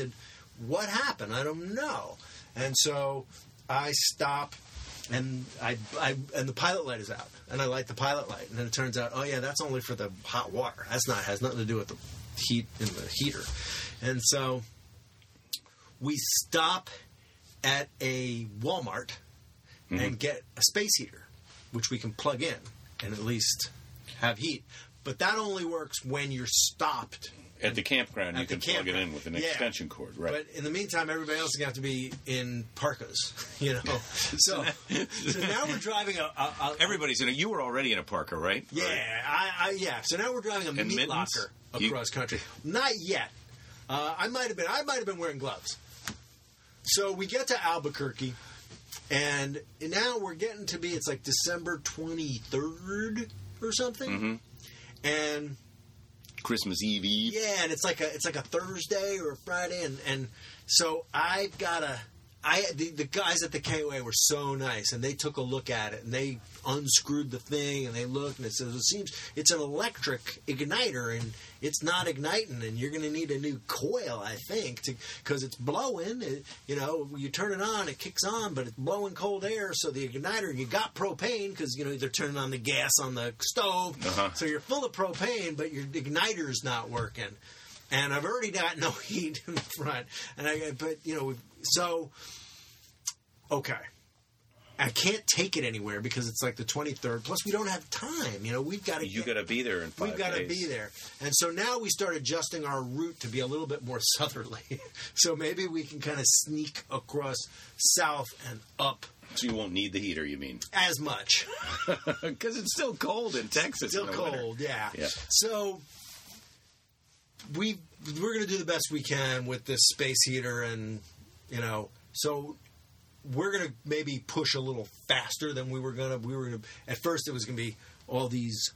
What happened? I don't know. And so I stop, and I the pilot light is out, and I light the pilot light, and then it turns out, oh yeah, that's only for the hot water. Has nothing to do with the heat in the heater. And so we stop at a Walmart mm-hmm. and get a space heater, which we can plug in. And at least have heat. But that only works when you're stopped. At the campground, you can plug it in with an extension cord, right? But in the meantime, everybody else is going to have to be in parkas, So now we're driving everybody's in it. You were already in a parka, right? Yeah, right. Yeah. So now we're driving a meat locker across country. Not yet. I might have been wearing gloves. So we get to Albuquerque. And now we're getting to be, it's December 23rd or something. Mm-hmm. And Christmas Eve. Yeah, and it's a Thursday or a Friday. And so I've got the guys at the KOA were so nice, and they took a look at it, and they unscrewed the thing, and they looked, and it says, it seems it's an electric igniter, and it's not igniting, and you're going to need a new coil, I think, because it's blowing. You turn it on, it kicks on, but it's blowing cold air, so the igniter, you got propane, because, they're turning on the gas on the stove, uh-huh. So you're full of propane, but your igniter's not working. And I've already got no heat in the front. So, okay. I can't take it anywhere because it's the 23rd. Plus, we don't have time. We've got to be there in 5 days. We've got to be there. And so now we start adjusting our route to be a little bit more southerly. So maybe we can kind of sneak across south and up. So you won't need the heater, you mean? As much. Because it's still cold in Texas. Still cold, yeah. So we're going to do the best we can with this space heater, and so we're going to maybe push a little faster than we were going to. At first it was going to be all these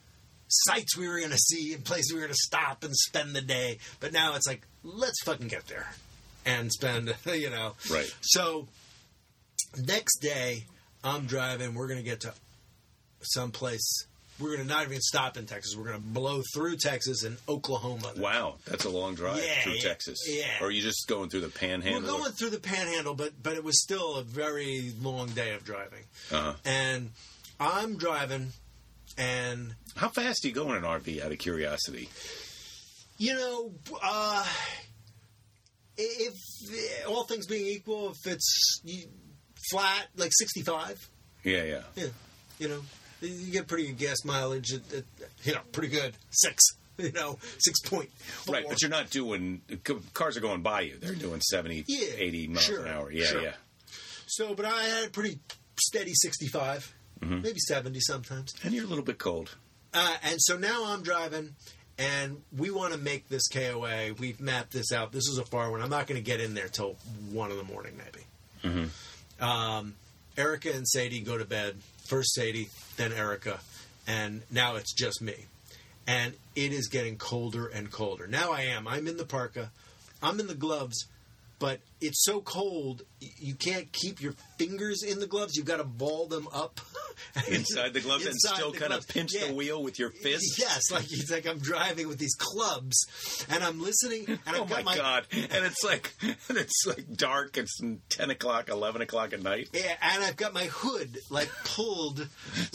sights we were going to see and places we were going to stop and spend the day, but now it's let's fucking get there and spend, Right. So next day I'm driving, we're going to get to someplace. We're going to not even stop in Texas. We're going to blow through Texas and Oklahoma. Wow, that's a long drive through Texas. Yeah. Or are you just going through the panhandle? We're going through the panhandle, but it was still a very long day of driving. Uh-huh. And I'm driving, And how fast do you go in an RV, out of curiosity? You know, if all things being equal, if it's flat, like 65. Yeah. You know, you get pretty good gas mileage at you know, pretty good. 6.4. Right, but you're not doing... Cars are going by you. They're doing 70, 80 miles an hour. Yeah. So, but I had a pretty steady 65, maybe 70 sometimes. And you're a little bit cold. And so now I'm driving, and we want to make this KOA. We've mapped this out. This is a far one. I'm not going to get in there till 1 in the morning, maybe. Erica and Sadie go to bed. First Sadie, then Erica. And now it's just me. And it is getting colder and colder. Now I am. I'm in the parka. I'm in the gloves. But it's so cold, you can't keep your fingers in the gloves. You've got to ball them up. Inside the gloves and still kind of pinch the wheel with your fist? Yes. Like, it's like I'm driving with these clubs, and I'm listening. And I've got my God. And it's like dark. It's 10 o'clock, 11 o'clock at night. Yeah, and I've got my hood, like, pulled. Like,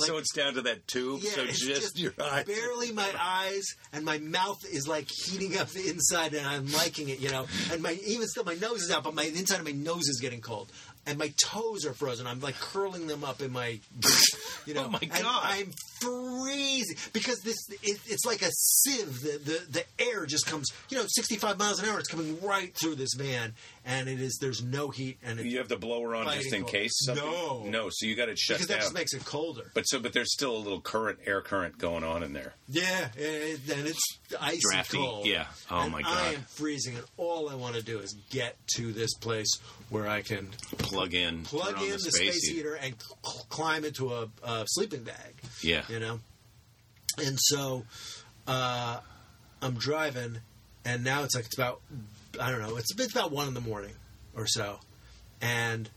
so it's down to that tube. Yeah, so just your eyes. Barely my eyes, and my mouth is, like, heating up the inside, and I'm liking it, you know. And even still, my nose is out, but the inside of my nose is getting cold. And my toes are frozen. I'm, like, curling them up in my, you know. Oh, my God. And I'm freezing. Because it's like a sieve. The air just comes, you know, 65 miles an hour. It's coming right through this van. And there's no heat. And you have the blower on just in case? Something? No, so you got it shut down. Because that just makes it colder. But there's still a little air current going on in there. Yeah. And it's icy cold. Yeah. Oh, my God. I am freezing. And all I want to do is get to this place where I can... Plug in the space heater and climb into a sleeping bag. Yeah. You know? And so I'm driving, and now it's about 1 in the morning or so. And...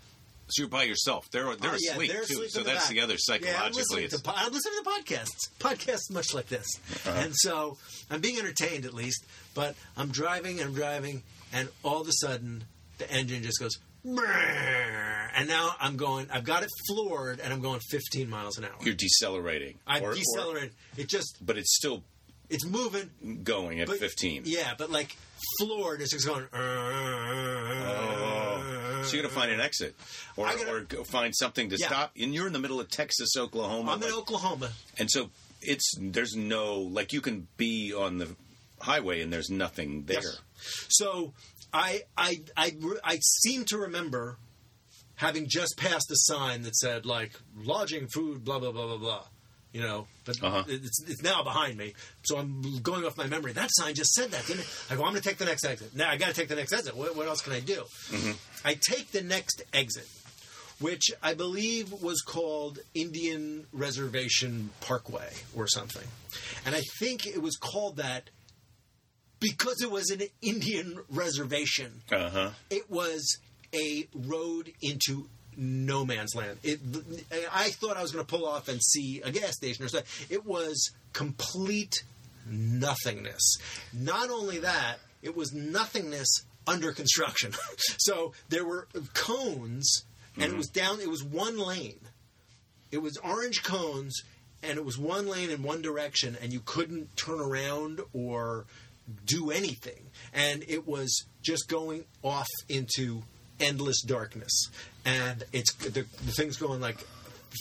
So you're by yourself. They're asleep, they're too. So that's the other psychologically. Yeah, I'm listening to podcasts. Podcasts much like this. Uh-huh. And so I'm being entertained, at least. But I'm driving, and all of a sudden the engine just goes... And now I've got it floored, and I'm going 15 miles an hour. You're decelerating. I'm decelerating. It just... But it's still... It's moving. Going at 15. Yeah, but like floored, it's just going... So you got to find an exit or go find something to stop. And you're in the middle of Texas, Oklahoma. I'm in Oklahoma. And so there's no... Like, you can be on the highway, and there's nothing there. Yes. So... I seem to remember having just passed a sign that said, like, lodging, food, blah, blah, blah, blah, blah. You know, but it's now behind me. So I'm going off my memory. That sign just said that, didn't it? I go, I'm going to take the next exit. Now I got to take the next exit. What else can I do? Mm-hmm. I take the next exit, which I believe was called Indian Reservation Parkway or something. And I think it was called that because it was an Indian reservation. Uh-huh. It was a road into no man's land. I thought I was going to pull off and see a gas station or something. It was complete nothingness. Not only that, it was nothingness under construction. So there were cones, and it was one lane. It was orange cones, and it was one lane in one direction, and you couldn't turn around or... do anything, and it was just going off into endless darkness, and it's the thing's going like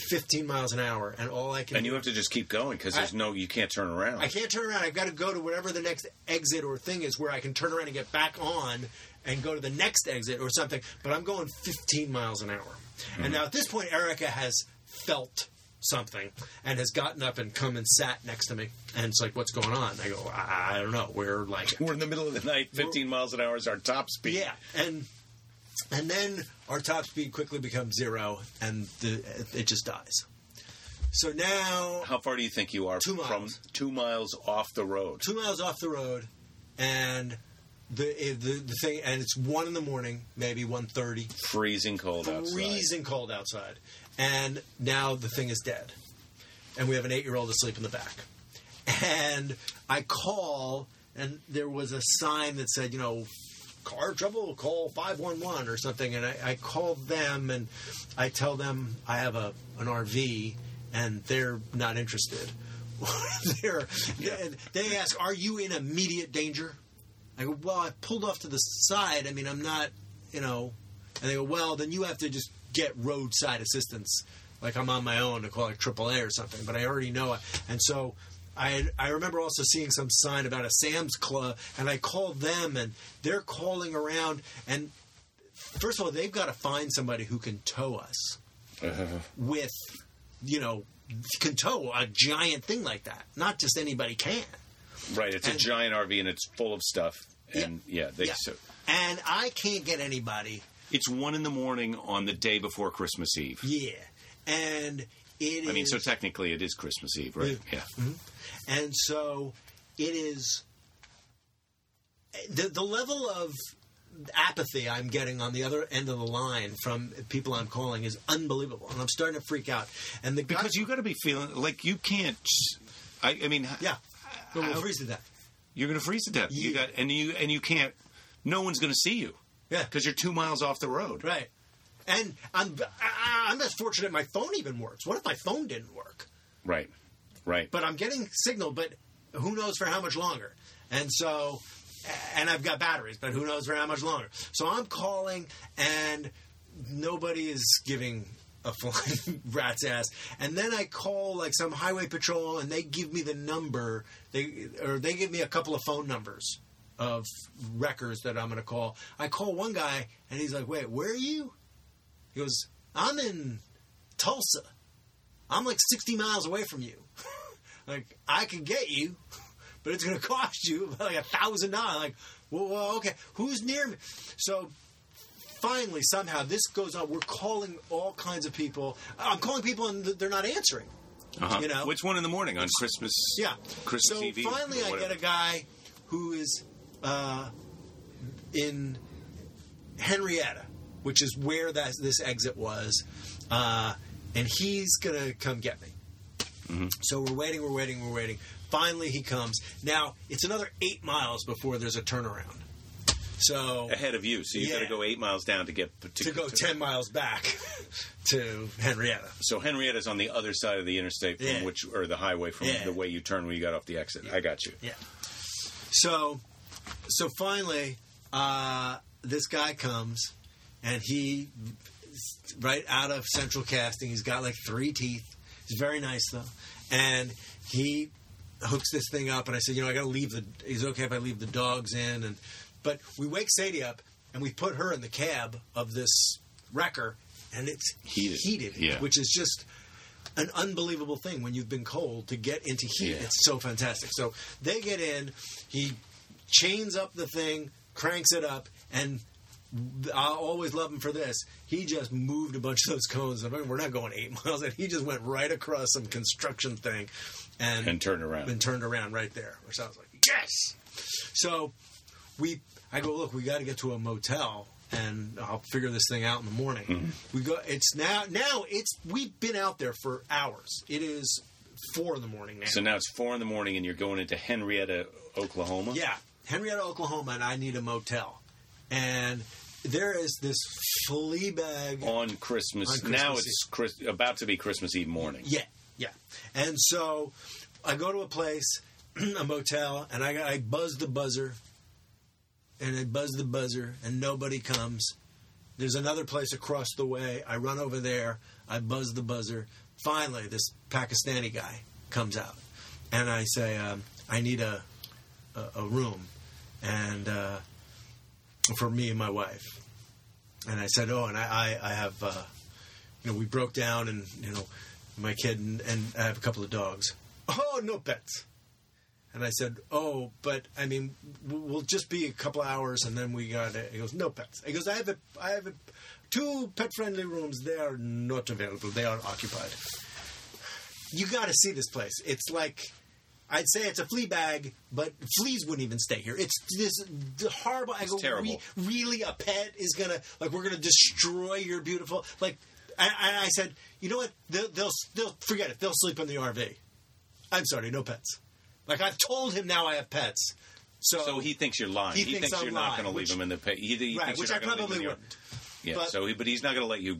15 miles an hour, and all I can and you have to just keep going because there's you can't turn around. I can't turn around. I've got to go to whatever the next exit or thing is where I can turn around and get back on and go to the next exit or something, but I'm going 15 miles an hour. Mm-hmm. And now at this point, Erica has felt something and has gotten up and come and sat next to me, and it's like, what's going on? I go, I don't know. We're in the middle of the night. 15 miles an hour is our top speed. Yeah, and then our top speed quickly becomes zero, and it just dies. So now, how far do you think you are from 2 miles off the road? 2 miles off the road, and the thing, and it's 1 in the morning, maybe 1:30. Freezing cold outside. And now the thing is dead. And we have an 8-year-old asleep in the back. And I call, and there was a sign that said, you know, car trouble, call 511 or something. And I called them, and I tell them I have an RV, and they're not interested. They ask, "Are you in immediate danger?" I go, "Well, I pulled off to the side. I mean, I'm not, you know." And they go, "Well, then you have to just get roadside assistance. Like I'm on my own to call it AAA or something." But I already know it, and so I remember also seeing some sign about a Sam's Club, and I called them, and they're calling around. And first of all, they've got to find somebody who can tow us with, you know, can tow a giant thing like that. Not just anybody can. Right. It's a giant RV, and it's full of stuff. And, So. And I can't get anybody. It's 1 a.m. on the day before Christmas Eve. Yeah. And... so technically it is Christmas Eve, right? Yeah. Mm-hmm. And so it is... The level of apathy I'm getting on the other end of the line from people I'm calling is unbelievable. And I'm starting to freak out. And the because you got to be feeling... Like, you can't... I mean... Yeah. We'll freeze to death. You're going to freeze to death. Yeah. You can't... No one's going to see you. Yeah. Because you're 2 miles off the road. Right. And I'm as fortunate my phone even works. What if my phone didn't work? Right, right. But I'm getting signal, but who knows for how much longer? And so, and I've got batteries, but who knows for how much longer? So I'm calling, and nobody is giving a flying rat's ass. And then I call like some highway patrol, and they give me the number. They give me a couple of phone numbers of wreckers that I'm going to call. I call one guy, and he's like, "Wait, where are you?" He goes, "I'm in Tulsa. I'm like 60 miles away from you. Like, I can get you, but it's going to cost you about like $1,000. Like, well, okay, who's near me? So finally, somehow, this goes on. We're calling all kinds of people. I'm calling people, and they're not answering. Uh-huh. You know, it's 1 a.m. on Christmas. Yeah. Christmas Eve. So finally, I get a guy who is in Henrietta, which is where this exit was, and he's going to come get me. Mm-hmm. So we're waiting. Finally, he comes. Now, it's another 8 miles before there's a turnaround. So ahead of you, so you got to go 8 miles down to get... To go 10 miles back to Henrietta. So Henrietta's on the other side of the interstate from which... Or the highway from the way you turn when you got off the exit. Yeah. I got you. Yeah. So finally, this guy comes... And he, right out of Central Casting, he's got like 3 teeth. He's very nice, though. And he hooks this thing up, and I said, I got to leave the... Is it okay if I leave the dogs in? But we wake Sadie up, and we put her in the cab of this wrecker, and it's heated which is just an unbelievable thing when you've been cold to get into heat. Yeah. It's so fantastic. So they get in, he chains up the thing, cranks it up, and... I'll always love him for this. He just moved a bunch of those cones. We're not going 8 miles. And he just went right across some construction thing and turned around. And turned around right there, which I was like, yes! So I go, look, we got to get to a motel, and I'll figure this thing out in the morning. Mm-hmm. We go. It's now we've been out there for hours. It is 4 a.m. now. So now it's 4 a.m, and you're going into Henrietta, Oklahoma? Yeah, Henrietta, Oklahoma, and I need a motel. And... There is this flea bag on Christmas. Now it's about to be Christmas Eve morning. Yeah. And so I go to a place, a motel, and I buzz the buzzer, and nobody comes. There's another place across the way. I run over there. I buzz the buzzer. Finally, this Pakistani guy comes out, and I say, I need a room, and... for me and my wife. And I said, and I have, we broke down, and, my kid, and I have a couple of dogs. Oh, no pets. And I said, but, I mean, we'll just be a couple hours, and then we got it. He goes, no pets. He goes, I have 2 pet-friendly rooms. They are not available. They are occupied. You got to see this place. It's like... I'd say it's a flea bag, but fleas wouldn't even stay here. It's this horrible... It's terrible. Really, a pet is going to... Like, we're going to destroy your beautiful... Like, I said, you know what? They'll forget it. They'll sleep in the RV. I'm sorry, no pets. Like, I've told him now I have pets. So he thinks you're lying. He thinks you're not going to leave him in the... He thinks which I probably wouldn't. Yeah. But he's not going to let you.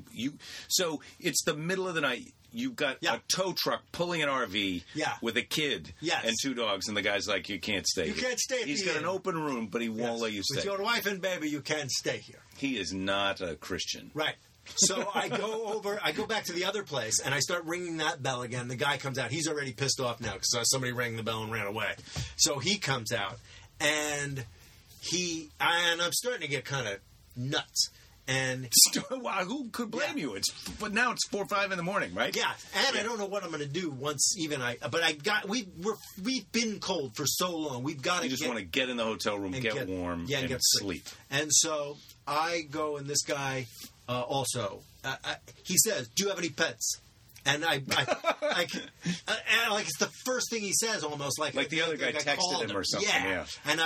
So it's the middle of the night. You've got a tow truck pulling an RV with a kid and two dogs, and the guy's like, you can't stay here. You can't stay here. He's got an open room, but he won't let you stay. With your wife and baby, you can't stay here. He is not a Christian. Right. So I go back to the other place, and I start ringing that bell again. The guy comes out. He's already pissed off now because somebody rang the bell and ran away. So he comes out, and I'm starting to get kind of nuts. And who could blame you? But now it's 4 or 5 in the morning, right? Yeah, and I don't know what I'm going to do once. We've been cold for so long. We've got to. You just want to get in the hotel room, get warm, and get sleep. And so I go, and this guy he says, "Do you have any pets?" And I it's the first thing he says, almost like the other guy texted him or something. Yeah, and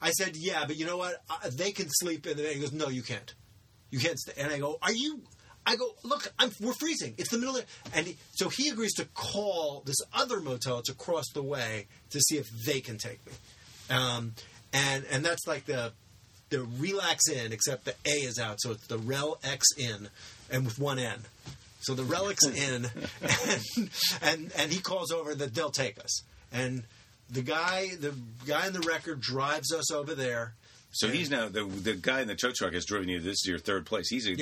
I said, yeah, but you know what? They can sleep in the bed. He goes, no, you can't. You can't stay. And I go, are you? I go, look, we're freezing. It's the middle of the... And so he agrees to call this other motel. It's across the way to see if they can take me. And that's like the Relax Inn, except the A is out. So it's the Rel X Inn, and with one N. So the Relics Inn. And he calls over that they'll take us. And... The guy in the record drives us over there. So he's now the guy in the tow truck has driven you. This is your third place. He's a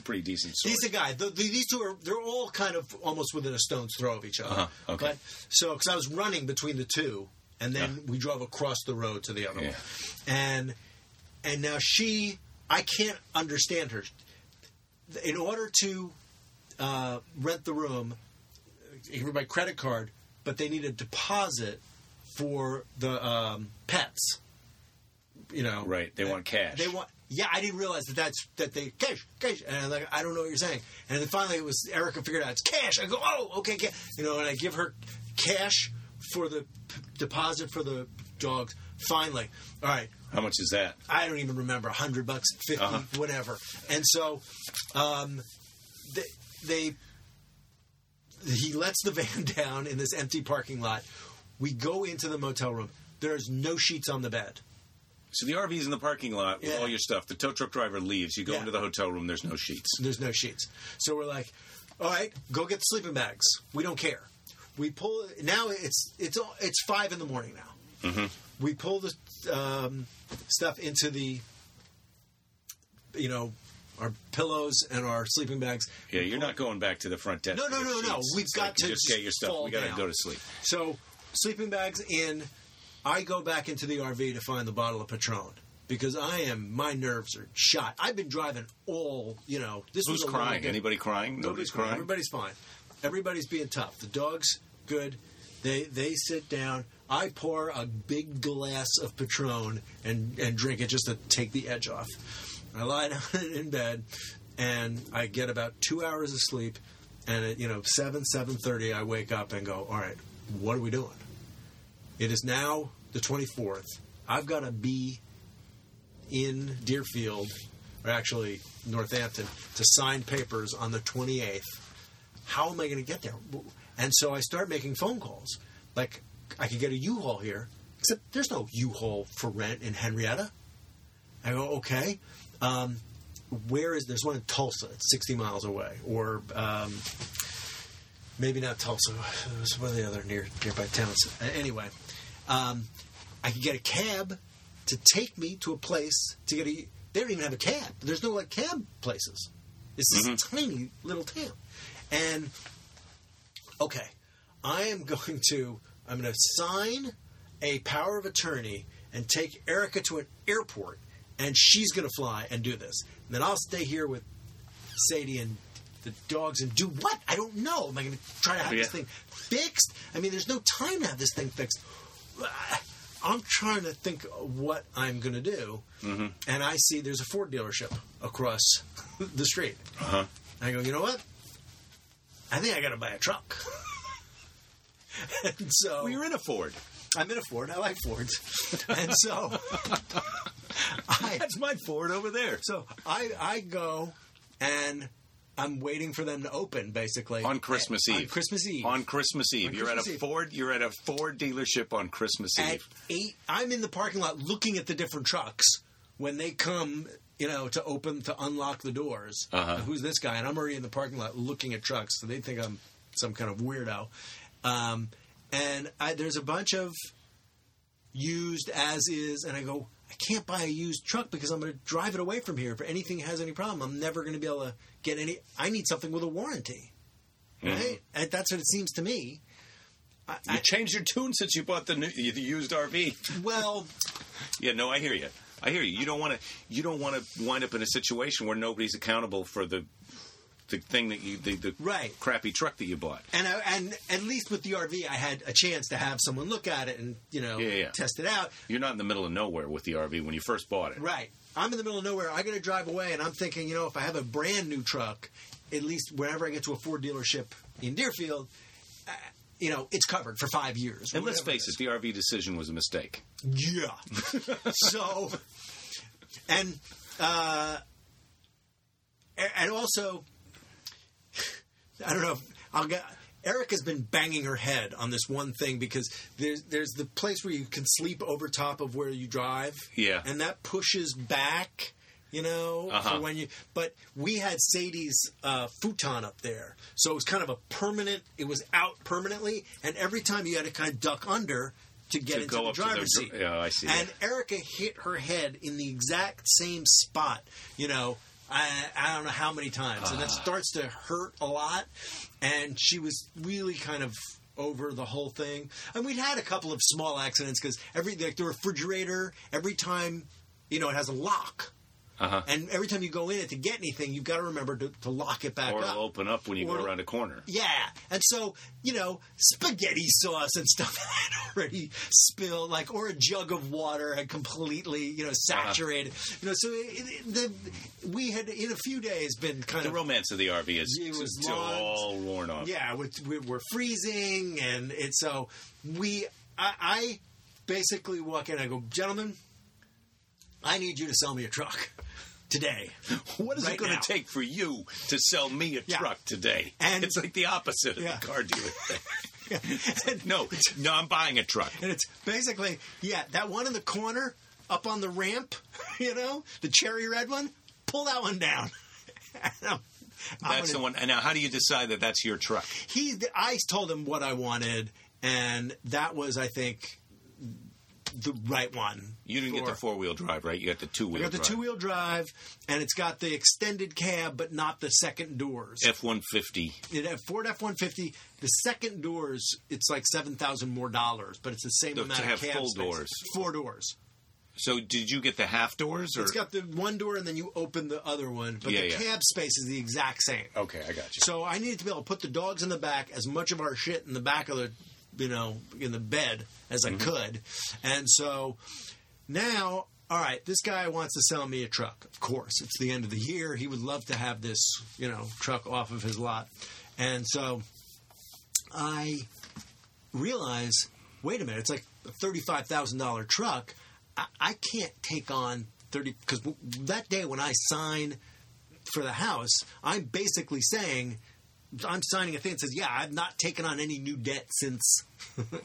pretty decent sort. He's a guy. These two they're all kind of almost within a stone's throw of each other. Uh-huh. Okay. Because I was running between the two, and then we drove across the road to the other one. And now I can't understand her. In order to rent the room, it was by credit card, but they need a deposit. For the pets, right? They want cash. I didn't realize that they cash. And I'm like, I don't know what you're saying. And then finally, it was Erica figured out it's cash. I go, oh, okay, cash. And I give her cash for the deposit for the dogs. Finally, all right. How much is that? I don't even remember. $100, 50, whatever. And so, he lets the van down in this empty parking lot. We go into the motel room. There's no sheets on the bed. So the RV's in the parking lot with all your stuff. The tow truck driver leaves. You go into the hotel room. There's no sheets. So we're like, all right, go get sleeping bags. We don't care. We pull. Now it's 5 in the morning now. Mm-hmm. We pull the stuff into the, our pillows and our sleeping bags. Yeah, you're not going back to the front desk. No. We've got to just get your stuff. We got to go to sleep. So. Sleeping bags in. I go back into the RV to find the bottle of Patron because my nerves are shot. I've been driving all. Who's crying? Anybody crying? Nobody's crying. Everybody's fine. Everybody's being tough. The dog's good. They sit down. I pour a big glass of Patron and drink it just to take the edge off. I lie down in bed and I get about 2 hours of sleep. And at 7:30, I wake up and go, all right. What are we doing? It is now the 24th. I've got to be in Deerfield, or actually Northampton, to sign papers on the 28th. How am I going to get there? And so I start making phone calls. Like, I could get a U-Haul here, except there's no U-Haul for rent in Henrietta. I go, okay. There's one in Tulsa. It's 60 miles away. Or... maybe not Tulsa. It was one of the other nearby towns. Anyway, I could get a cab to take me to a place to get a... They don't even have a cab. There's no, cab places. It's this tiny little town. And, okay, I'm going to sign a power of attorney and take Erica to an airport, and she's going to fly and do this. And then I'll stay here with Sadie and... the dogs and do what? I don't know. Am I going to try to have this thing fixed? I mean, there's no time to have this thing fixed. I'm trying to think what I'm going to do. Mm-hmm. And I see there's a Ford dealership across the street. Uh-huh. I go, you know what? I think I got to buy a truck. And so... Well, you're in a Ford. I'm in a Ford. I like Fords. And so... That's my Ford over there. So I go and... I'm waiting for them to open, basically. On Christmas Eve. You're at a Ford dealership on Christmas Eve. At 8, I'm in the parking lot looking at the different trucks when they come you know, to unlock the doors. Uh-huh. Who's this guy? And I'm already in the parking lot looking at trucks, so they think I'm some kind of weirdo. And there's a bunch of used as is, and I go, I can't buy a used truck because I'm going to drive it away from here. If anything has any problem, I'm never going to be able to get any. I need something with a warranty, right? Mm. That's what it seems to me. You changed your tune since you bought the used RV. Well, yeah, no, I hear you. You don't want to wind up in a situation where nobody's accountable for the thing that you the crappy truck that you bought. And at least with the RV, I had a chance to have someone look at it and test it out. You're not in the middle of nowhere with the RV when you first bought it, right? I'm in the middle of nowhere. I got to drive away, and I'm thinking, if I have a brand new truck, at least whenever I get to a Ford dealership in Deerfield. It's covered for 5 years. And let's face it, the RV decision was a mistake. Yeah. And also, I don't know. Erica's been banging her head on this one thing because there's the place where you can sleep over top of where you drive. Yeah. And that pushes back. For when you, but we had Sadie's futon up there, so it was kind of it was out permanently, and every time you had to kind of duck under to get into the driver's seat. Yeah, I see. And that. Erica hit her head in the exact same spot, I don't know how many times, and that starts to hurt a lot, and she was really kind of over the whole thing. And we'd had a couple of small accidents, because the refrigerator, every time, it has a lock. Uh-huh. And every time you go in it to get anything, you've got to remember to lock it back up. Or it'll open up when you go around a corner. Yeah. And so, spaghetti sauce and stuff had already spilled, or a jug of water had completely, saturated. Uh-huh. So we had, in a few days, been kind of... The romance of the RV is still all worn off. Yeah. We're freezing, and it's so... I basically walk in, I go, "Gentlemen, I need you to sell me a truck today." What is it going to take for you to sell me a truck today? And it's like the opposite of the car dealer thing. No, I'm buying a truck. And it's basically, that one in the corner up on the ramp, the cherry red one, pull that one down. That's the one. And now, how do you decide that that's your truck? I told him what I wanted, and that was, I think... the right one. You didn't get the four-wheel drive, right? You got the two-wheel drive. I got the two-wheel drive, and it's got the extended cab, but not the second doors. F-150. Ford F-150. The second doors, it's like $7,000 more dollars, but it's the same amount of cab space. To have full doors. 4 doors. So did you get the half doors? Or? It's got the one door, and then you open the other one. But the cab space is the exact same. Okay, I got you. So I needed to be able to put the dogs in the back, as much of our shit in the back of the... in the bed as I could. And so now, all right, this guy wants to sell me a truck. Of course, it's the end of the year. He would love to have this, truck off of his lot. And so I realize, wait a minute, it's like a $35,000 truck. I can't take on 30, because that day when I sign for the house, I'm basically saying, I'm signing a thing that says, I've not taken on any new debt since.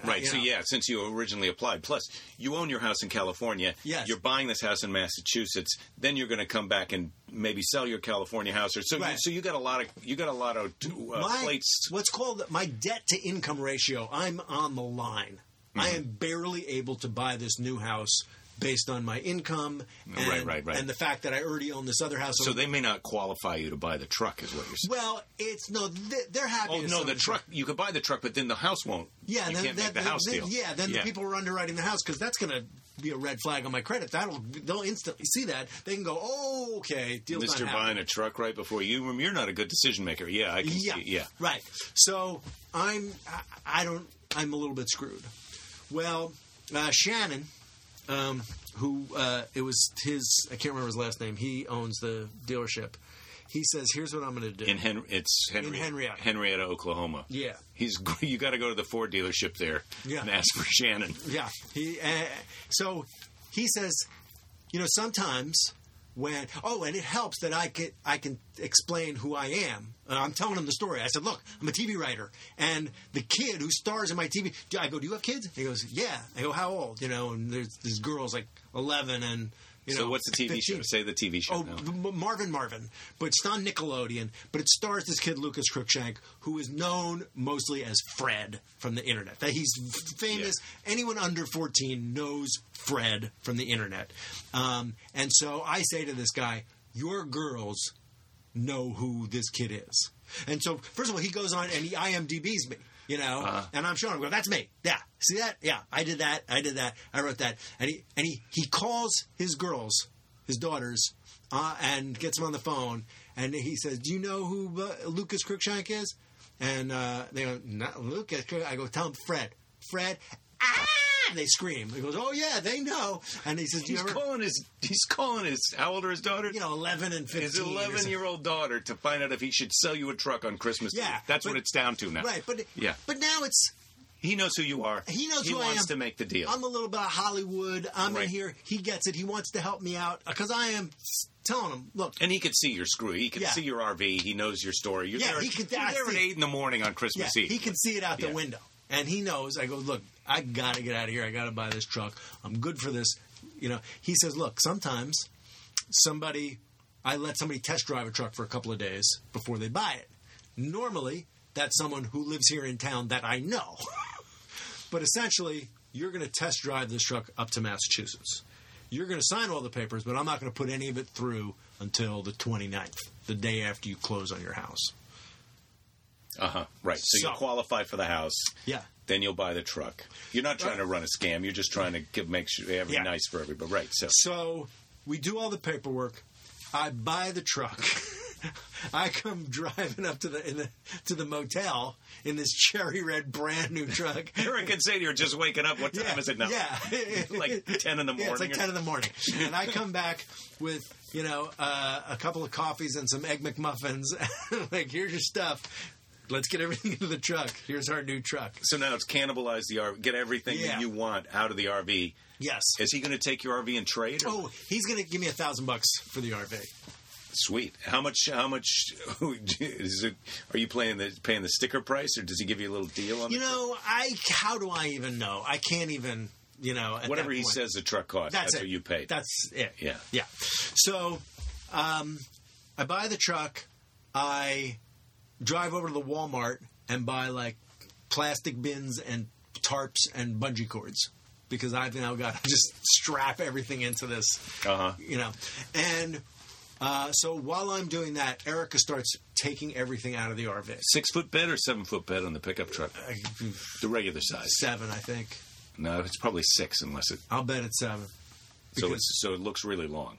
Right. Since you originally applied. Plus, you own your house in California. Yes. You're buying this house in Massachusetts. Then you're going to come back and maybe sell your California house. So you got a lot of plates. What's called my debt to income ratio. I'm on the line. Mm-hmm. I am barely able to buy this new house based on my income and, right. and the fact that I already own this other house. So they may not qualify you to buy the truck, is what you're saying. Well, they're happy. Oh, no, the truck, you could buy the truck, but then the house won't. Yeah, you can't make the house deal. Yeah, the people who are underwriting the house, because that's going to be a red flag on my credit. They'll instantly see that. They can go, oh, okay, deal's not happening. Mr. buying a truck right before you, you're not a good decision maker. Yeah, I can see it. Yeah. Right. So I'm a little bit screwed. Well, Shannon... who it was his, I can't remember his last name. He owns the dealership. He says, "Here's what I'm going to do." It's in Henrietta. Henrietta, Oklahoma. Yeah, you got to go to the Ford dealership there and ask for Shannon. Yeah. So he says, sometimes when and it helps that I can explain who I am. I'm telling him the story. I said, "Look, I'm a TV writer, and the kid who stars in my TV." I go, "Do you have kids?" He goes, "Yeah." I go, "How old?" And there's girls like 11 and So what's the TV show? Say the TV show. Oh, Marvin. But it's not Nickelodeon. But it stars this kid, Lucas Cruikshank, who is known mostly as Fred from the internet. That he's famous. Yeah. Anyone under 14 knows Fred from the internet. And so I say to this guy, your girls know who this kid is. And so, first of all, he goes on and he IMDBs me. And I'm showing him, that's me. Yeah. See that? Yeah. I did that. I wrote that. And he calls his girls, his daughters, and gets them on the phone. And he says, do you know who Lucas Cruikshank is? And they go, not Lucas. I go, tell him Fred. Fred. Ah! And they scream. He goes, oh, yeah, they know. And he says, he's calling his, how old are his daughters? 11 and 15. His 11-year-old daughter to find out if he should sell you a truck on Christmas Day. Yeah. That's what it's down to now. Right. But now it's... He knows who you are. He knows who I am. He wants to make the deal. I'm a little bit of Hollywood. I'm in here. He gets it. He wants to help me out because I am telling him, look. And he could see your screw. He could see your RV. He knows your story. You're there at 8 in the morning on Christmas Eve. He can see it out the window. And he knows. I go, look, I got to get out of here. I got to buy this truck. I'm good for this. He says, look, sometimes I let somebody test drive a truck for a couple of days before they buy it. Normally, that's someone who lives here in town that I know. But essentially, you're going to test drive this truck up to Massachusetts. You're going to sign all the papers, but I'm not going to put any of it through until the 29th, the day after you close on your house. Uh-huh. Right. So you qualify for the house. Yeah. Then you'll buy the truck. You're not trying to run a scam. You're just trying to make sure everything nice for everybody. Right. So we do all the paperwork. I buy the truck. I come driving up to the motel in this cherry red brand new truck. Eric and Sadie are just waking up. What time is it now? Yeah. Like 10 in the morning. Yeah, it's like 10 in the morning. And I come back with... a couple of coffees and some Egg McMuffins. Like, here's your stuff. Let's get everything into the truck. Here's our new truck. So now it's cannibalize the RV. Get everything that you want out of the RV. Yes. Is he going to take your RV and trade? Or? Oh, he's going to give me $1,000 for the RV. Sweet. How much? Are you paying the sticker price, or does he give you a little deal on it? How do I even know? I can't even. Whatever he says the truck costs, that's what you paid. That's it. Yeah. Yeah. So I buy the truck. I drive over to the Walmart and buy, plastic bins and tarps and bungee cords because I've now got to just strap everything into this, And so while I'm doing that, Erica starts taking everything out of the RV. 6-foot bed or 7-foot bed on the pickup truck? The regular size. 7, I think. No, it's probably 6 unless it... I'll bet it's 7. So it looks really long.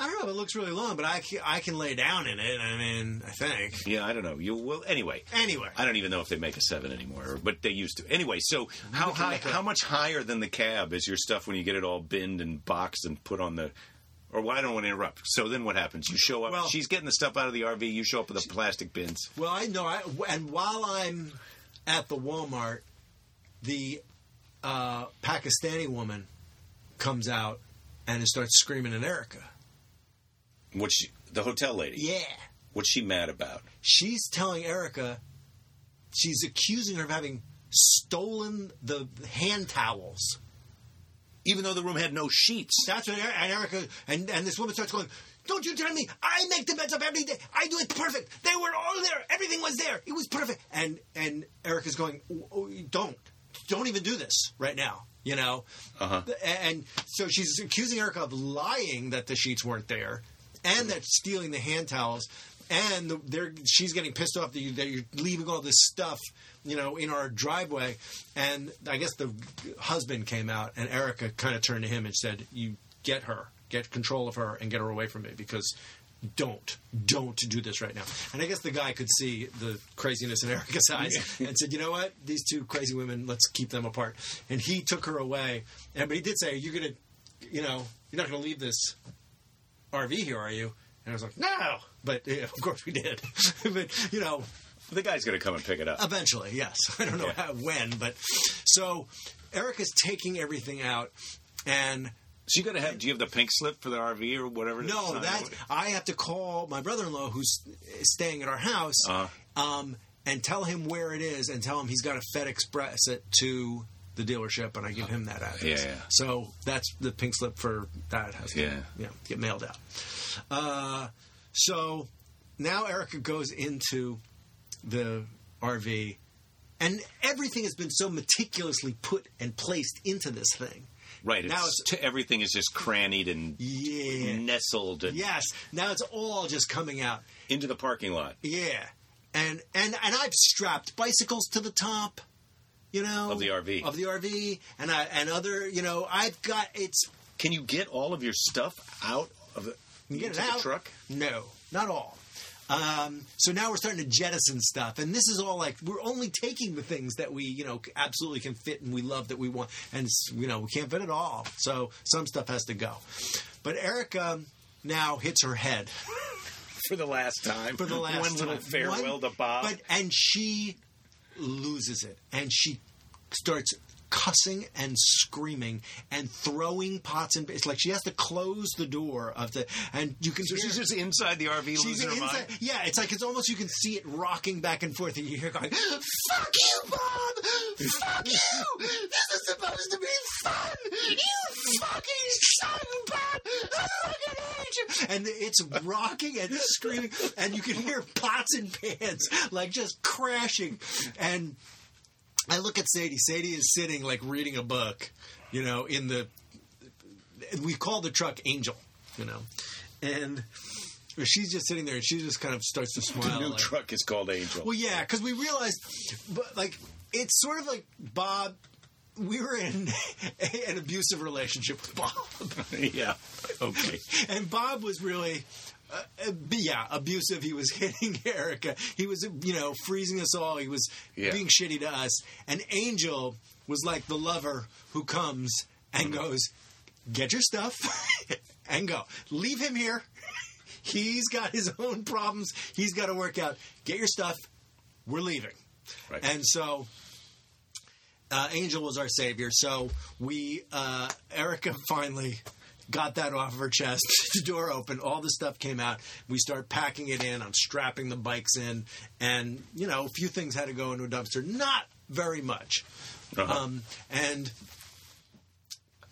I don't know if it looks really long, but I can lay down in it, I think. Yeah, I don't know. Anyway. I don't even know if they make a 7 anymore, but they used to. Anyway, so how much higher than the cab is your stuff when you get it all binned and boxed and put on the... Or I don't want to interrupt. So then what happens? You show up. Well, she's getting the stuff out of the RV. You show up with the plastic bins. Well, I know. And while I'm at the Walmart, the... Pakistani woman comes out and starts screaming at Erica. The hotel lady? Yeah. What's she mad about? She's telling Erica, she's accusing her of having stolen the hand towels. Even though the room had no sheets. That's what Erica, and this woman starts going, don't you tell me, I make the beds up every day. I do it perfect. They were all there. Everything was there. It was perfect. And Erica's going, don't even do this right now, And so she's accusing Erica of lying that the sheets weren't there and that stealing the hand towels. And she's getting pissed off that you're leaving all this stuff, in our driveway. And I guess the husband came out and Erica kind of turned to him and said, you get her, get control of her and get her away from me because... Don't do this right now. And I guess the guy could see the craziness in Erica's eyes and said, you know what? These two crazy women, let's keep them apart. And he took her away. But he did say, you're not going to leave this RV here, are you? And I was like, no. But of course we did. But, the guy's going to come and pick it up. Eventually, yes. I don't know when, but so Erica's taking everything out and... So you got to have. Do you have the pink slip for the RV or whatever? No, I have to call my brother-in-law who's staying at our house, and tell him where it is, and tell him he's got to FedEx Express it to the dealership, and I give him that address. Yeah. So that's the pink slip for that has to get mailed out. So now Erica goes into the RV, and everything has been so meticulously put and placed into this thing. Right. Now everything is just crannied and nestled. And yes. Now it's all just coming out. Into the parking lot. Yeah. And I've strapped bicycles to the top, you know. Of the RV. Of the RV. And other, you know, I've got, it's... Can you get all of your stuff out of the, the truck? No. Not all. So now we're starting to jettison stuff, and this is all like we're only taking the things that we, you know, absolutely can fit and we love that we want, and you know we can't fit it all. So some stuff has to go. But Erica now hits her head for the last time. For the last one little farewell to Bob, and she loses it, and she starts cussing and screaming and throwing pots and it's like she has to close the door of the and you can. So she's just inside the RV, losing her mind. Yeah, it's like it's almost you can see it rocking back and forth, and you hear going, "Fuck you, Bob! Fuck you! This is supposed to be fun! You fucking son, Bob! Look at you!" And it's rocking and screaming, and you can hear pots and pans like just crashing and. I look at Sadie. Sadie is sitting, like, reading a book, you know, in the... We call the truck Angel, you know. And she's just sitting there, and she just kind of starts to smile. The new truck is called Angel. Well, yeah, because we realized, like, it's sort of like Bob... We were in an abusive relationship with Bob. Yeah, okay. And Bob was really... abusive. He was hitting Erica. He was, you know, freezing us all. He was being shitty to us. And Angel was like the lover who comes and goes, get your stuff and go. Leave him here. He's got his own problems. He's got to work out. Get your stuff. We're leaving. Right. And so... Angel was our savior. So we... Erica finally... got that off of her chest. The door opened. All the stuff came out. We start packing it in. I'm strapping the bikes in. And, you know, a few things had to go into a dumpster. Not very much. Uh-huh.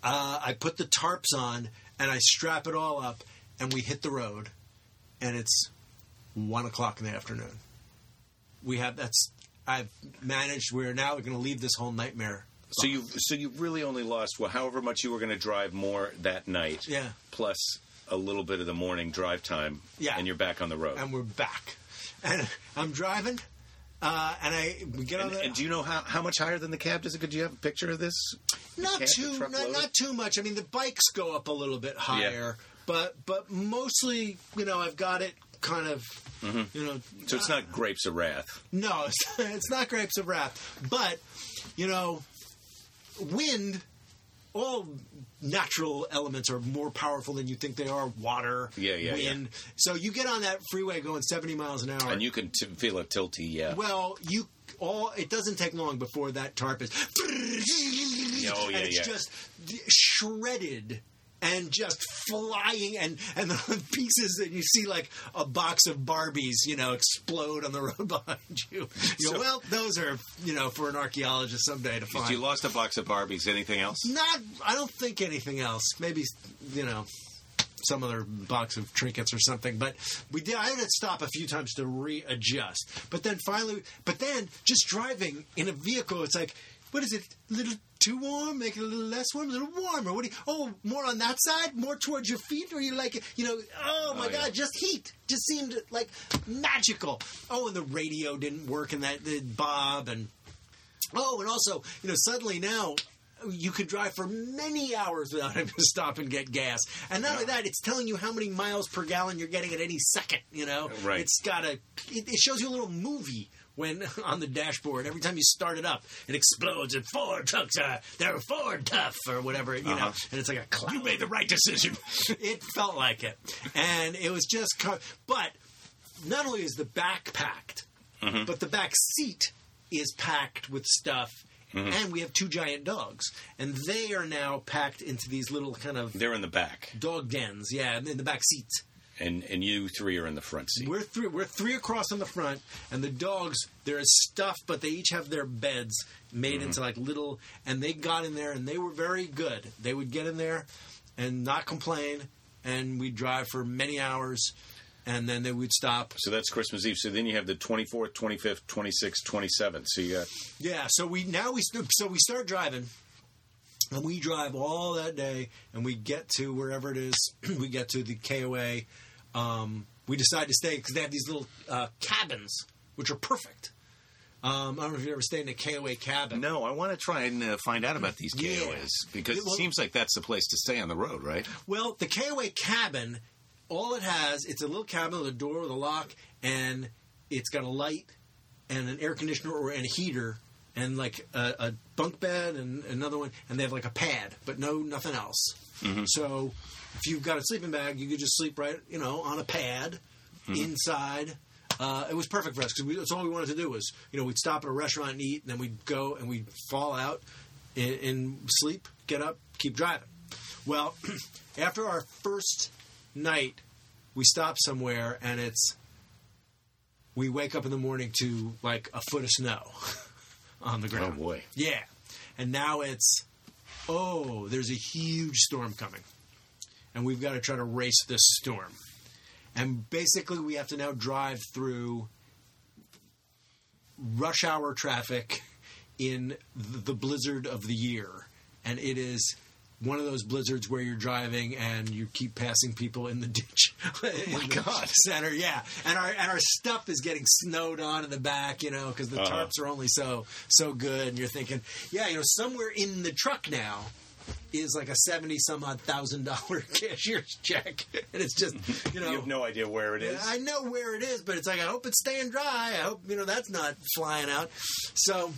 I put the tarps on, and I strap it all up, and we hit the road. And it's 1 o'clock in the afternoon. I've managed. We're now going to leave this whole nightmare. So you really only lost however much you were going to drive more that night. Yeah. Plus a little bit of the morning drive time. Yeah. And you're back on the road. And we're back. And I'm driving, and we get on the... And do you know how much higher than the cab does it go? Do you have a picture of this? Not too much. I mean, the bikes go up a little bit higher, but mostly, you know, I've got it kind of, you know... So it's not Grapes of Wrath. No, it's not Grapes of Wrath. But, you know... Wind, all natural elements are more powerful than you think they are. Water, wind. Yeah. So you get on that freeway going 70 miles an hour. And you can feel it tilty, yeah. Well, it doesn't take long before that tarp is... and it's just shredded and just flying and the pieces that you see like a box of Barbies, you know, explode on the road behind you. Well, those are, you know, for an archaeologist someday to find. You lost a box of Barbies. Anything else? I don't think anything else. Maybe, you know, some other box of trinkets or something. But I had to stop a few times to readjust. But then finally, just driving in a vehicle, it's like, what is it? A little too warm? Make it a little less warm? A little warmer? What do you... Oh, more on that side? More towards your feet? Or you like it? You know, God, just heat. Just seemed, like, magical. Oh, and the radio didn't work and that did Bob and... Oh, and also, you know, suddenly now... You could drive for many hours without having to stop and get gas. And not only that, it's telling you how many miles per gallon you're getting at any second, you know? Right. It's got it shows you a little movie when on the dashboard. Every time you start it up, it explodes and Ford trucks they're Ford tough or whatever, you know? And it's like a cloud. You made the right decision. It felt like it. And it was just, but not only is the back packed, but the back seat is packed with stuff. Mm-hmm. And we have 2 giant dogs. And they are now packed into these little kind of... They're in the back. Dog dens, yeah, in the back seats. And you 3 are in the front seat. We're 3 across on the front, and the dogs, there is stuff, but they each have their beds. made into like little, and they got in there and they were very good. They would get in there and not complain, and we'd drive for many hours, and then they would stop. So that's Christmas Eve. So then you have the 24th, 25th, 26th, 27th. So you got... Yeah, so we start driving, and we drive all that day, and we get to wherever it is. We get to the KOA. We decide to stay because they have these little cabins, which are perfect. I don't know if you've ever stayed in a KOA cabin. No, I want to try and find out about these KOAs because it seems like that's the place to stay on the road, right? Well, the KOA cabin, all it has, it's a little cabin with a door with a lock, and it's got a light and an air conditioner and a heater and like a bunk bed and another one, and they have like a pad, but nothing else. Mm-hmm. So if you've got a sleeping bag, you could just sleep on a pad inside. It was perfect for us because that's all we wanted to do was, we'd stop at a restaurant and eat, and then we'd go and we'd fall out and sleep, get up, keep driving. Well, after our first night, we stop somewhere, and we wake up in the morning to like a foot of snow on the ground. Oh, boy. Yeah. And now there's a huge storm coming, and we've got to try to race this storm. And basically, we have to now drive through rush hour traffic in the blizzard of the year. And it is one of those blizzards where you're driving and you keep passing people in the ditch. Oh my God. Center, yeah. And our stuff is getting snowed on in the back, because the tarps are only so good. And you're thinking, somewhere in the truck now is like a $70,000 cashier's check, and it's just you have no idea where it is. I know where it is, but it's like I hope it's staying dry. I hope that's not flying out. So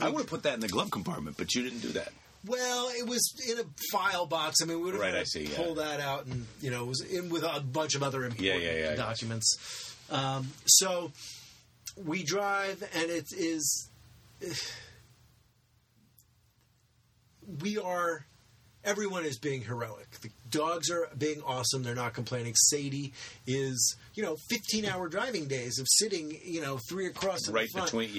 I would have put that in the glove compartment, but you didn't do that. Well, it was in a file box. I mean, we would have pulled that out, and it was in with a bunch of other important documents. So we drive, and it is. Everyone is being heroic. The dogs are being awesome. They're not complaining. Sadie is, 15-hour driving days of sitting, three across the front. Between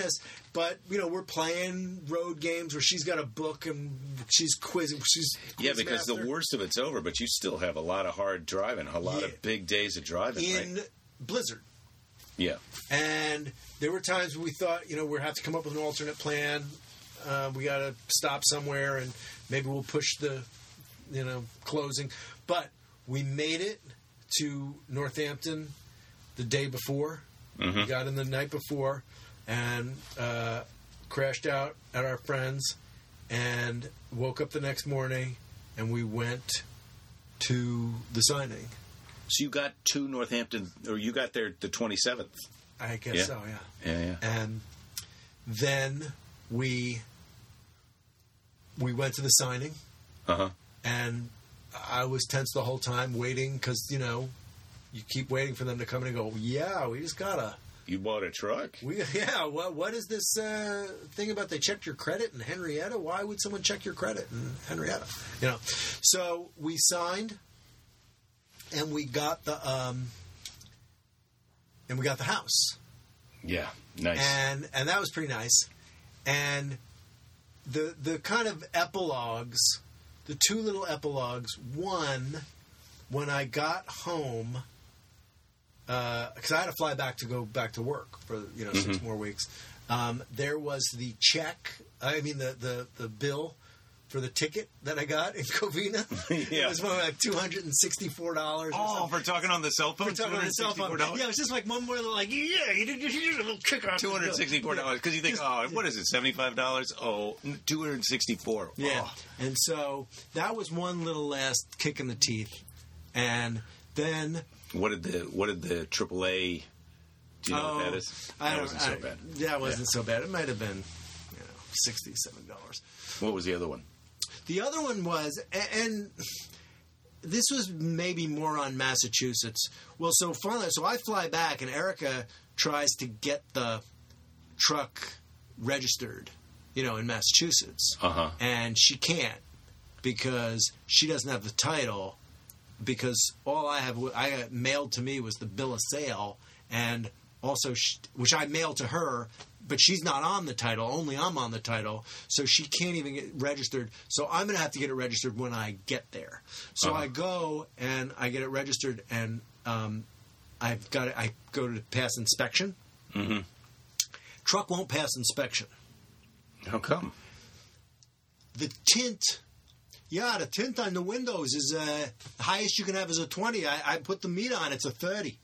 us. But, we're playing road games where she's got a book and she's quizzing. Because the worst of it's over, but you still have a lot of hard driving, a lot of big days of driving. In blizzard. Yeah. And there were times we thought, we'd have to come up with an alternate plan. We got to stop somewhere, and maybe we'll push the, closing. But we made it to Northampton the day before. Mm-hmm. We got in the night before and crashed out at our friend's and woke up the next morning, and we went to the signing. So you got to Northampton, or you got there the 27th? I guess so, yeah. Yeah, yeah. And then... We went to the signing, and I was tense the whole time, waiting, because, you keep waiting for them to come in and go, we just got to... You bought a truck? What is this thing about they checked your credit in Henrietta? Why would someone check your credit in Henrietta? So we signed, and we got the house. Yeah, nice. And that was pretty nice. And the kind of epilogues, the two little epilogues. One, when I got home, because I had to fly back to go back to work for 6 more weeks. There was the check. I mean the bill for the ticket that I got in Covina. It was like $264. Oh, for talking on the cell phone. Yeah, it was just like one more you did a little kick on $264 because you think, what is it, $75? Oh, $264. Yeah, oh. And so that was one little last kick in the teeth, and then what did the AAA? Do you know what that is? That wasn't so bad. Yeah, it wasn't so bad. It might have been $67. What was the other one? The other one was, and this was maybe more on Massachusetts. Well, so finally, I fly back, and Erica tries to get the truck registered, in Massachusetts. And she can't because she doesn't have the title, because all I mailed to me was the bill of sale, and also, which I mailed to her, But she's not on the title. Only I'm on the title. So she can't even get registered. So I'm going to have to get it registered when I get there. So I go and I get it registered, and I've got it. I go to pass inspection. Mm-hmm. Truck won't pass inspection. How come? The tint. Yeah, the tint on the windows is the highest you can have is a 20. I put the meter on. It's a 30.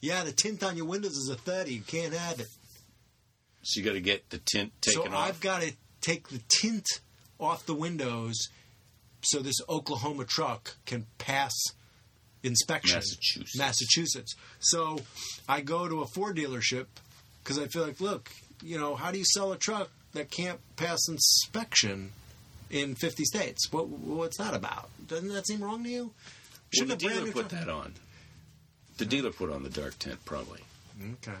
Yeah, the tint on your windows is a 30. You can't have it. So you got to get the tint taken off. So I've got to take the tint off the windows so this Oklahoma truck can pass inspection. Massachusetts. So I go to a Ford dealership because I feel like, look, you know, how do you sell a truck that can't pass inspection in 50 states? What's that about? Doesn't that seem wrong to you? Should the dealer put that on? The dealer put on the dark tint, probably. Okay.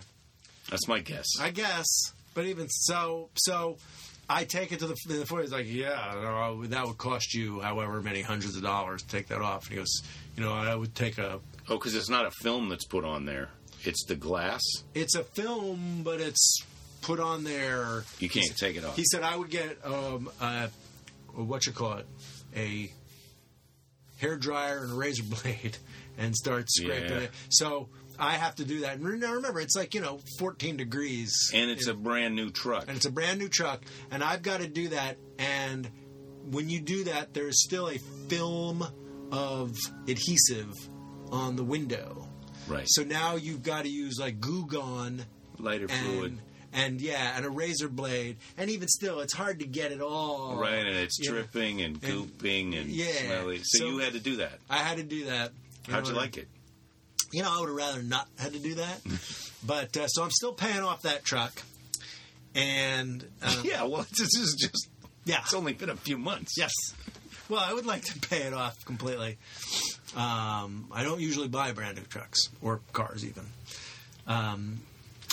That's my guess. I guess. But even so, I take it to the Ford. He's like, yeah, no, that would cost you however many hundreds of dollars to take that off. And he goes, you know, I would take a... Oh, because it's not a film that's put on there. It's the glass? It's a film, but it's put on there. You can't take it off. He said I would get, a hairdryer and a razor blade and start scraping it. So... I have to do that. And now remember, it's like, 14 degrees. And it's a brand new truck. And it's a brand new truck. And I've got to do that. And when you do that, there's still a film of adhesive on the window. Right. So now you've got to use like Goo Gone. Lighter fluid. And a razor blade. And even still, it's hard to get it all. Right, and it's dripping and gooping and smelly. So you had to do that. I had to do that. How'd you like it? I would have rather not had to do that. But, so I'm still paying off that truck. And... this is just... Yeah. It's only been a few months. Yes. Well, I would like to pay it off completely. I don't usually buy brand new trucks or cars even. I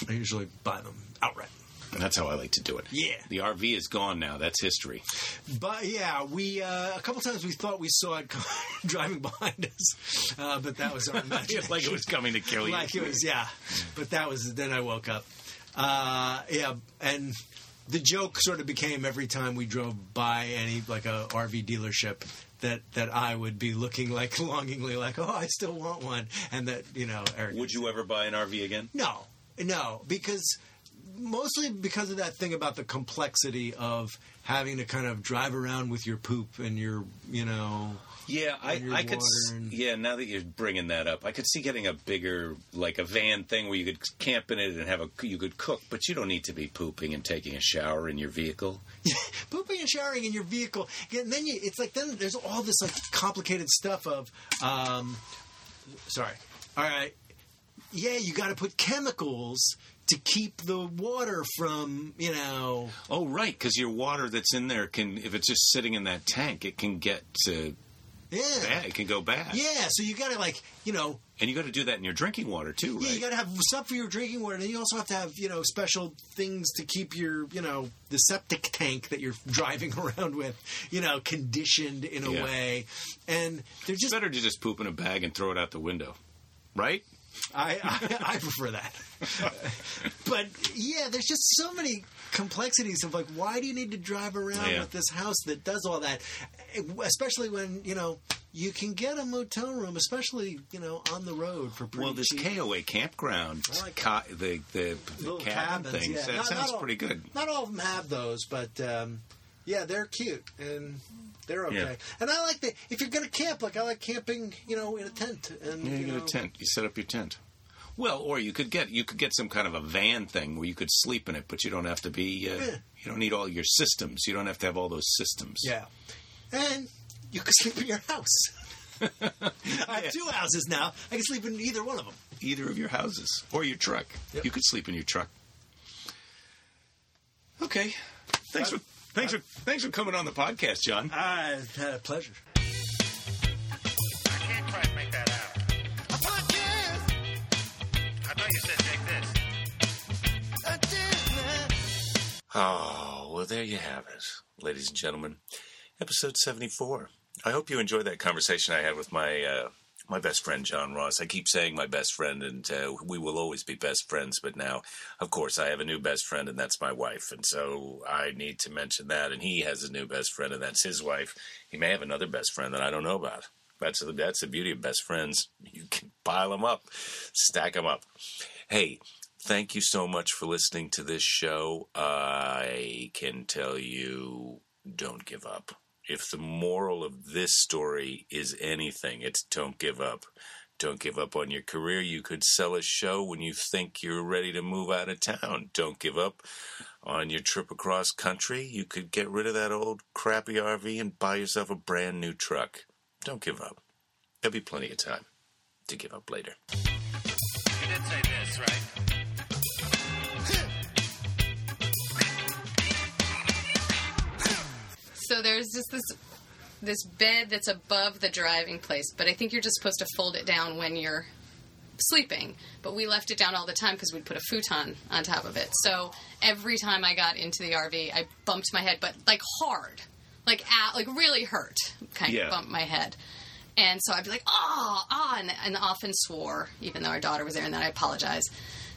usually buy them outright. And that's how I like to do it. Yeah. The RV is gone now. That's history. But, yeah, we a couple times we thought we saw it driving behind us. But that was our imagination. Like it was coming to kill you. Like it was, yeah. But that was, then I woke up. And the joke sort of became every time we drove by any, like a RV dealership, that I would be looking like longingly like, oh, I still want one. And that, Eric. Would you ever buy an RV again? No, because... Mostly because of that thing about the complexity of having to kind of drive around with your poop and your, Yeah, I could. Yeah, now that you're bringing that up, I could see getting a bigger, like a van thing where you could camp in it and you could cook, but you don't need to be pooping and taking a shower in your vehicle. Pooping and showering in your vehicle, and then then there's all this like complicated stuff of, all right, yeah, you got to put chemicals. To keep the water from, Oh, right, because your water that's in there can, if it's just sitting in that tank, it can get bad. It can go bad. Yeah, so you got to, And you got to do that in your drinking water, too, right? Yeah, you got to have stuff for your drinking water, and you also have to have, special things to keep your, the septic tank that you're driving around with, conditioned in a way. And they're just... It's better to just poop in a bag and throw it out the window, right? I prefer that. But, yeah, there's just so many complexities of, why do you need to drive around with this house that does all that? Especially when, you can get a motel room, especially, on the road for pretty cheap. This KOA campground, the cabin thing, that sounds pretty good. Not all of them have those, but... they're cute, and they're okay. Yeah. And I like that. If you're going to camp, I like camping, in a tent. And, you get a tent. You set up your tent. Well, or you could get some kind of a van thing where you could sleep in it, but you don't have to be, you don't need all your systems. You don't have to have all those systems. Yeah. And you could sleep in your house. I have two houses now. I can sleep in either one of them. Either of your houses. Or your truck. Yep. You could sleep in your truck. Okay. Thanks for coming on the podcast, John. I had a pleasure. I can't quite make that out. A podcast! I thought you said take this. A Disney. Oh, well, there you have it, ladies and gentlemen. Episode 74. I hope you enjoyed that conversation I had with my my best friend, Jon Ross. I keep saying my best friend, and we will always be best friends. But now, of course, I have a new best friend, and that's my wife. And so I need to mention that. And he has a new best friend, and that's his wife. He may have another best friend that I don't know about. That's the beauty of best friends. You can pile them up, stack them up. Hey, thank you so much for listening to this show. I can tell you, don't give up. If the moral of this story is anything, it's don't give up. Don't give up on your career. You could sell a show when you think you're ready to move out of town. Don't give up on your trip across country. You could get rid of that old crappy RV and buy yourself a brand new truck. Don't give up. There'll be plenty of time to give up later. You did say this, right? So there's just this bed that's above the driving place, but I think you're just supposed to fold it down when you're sleeping. But we left it down all the time because we'd put a futon on top of it. So every time I got into the RV, I bumped my head, but like hard, like really hurt, kind of bumped my head. And so I'd be like, and often swore, even though our daughter was there, and then I apologize.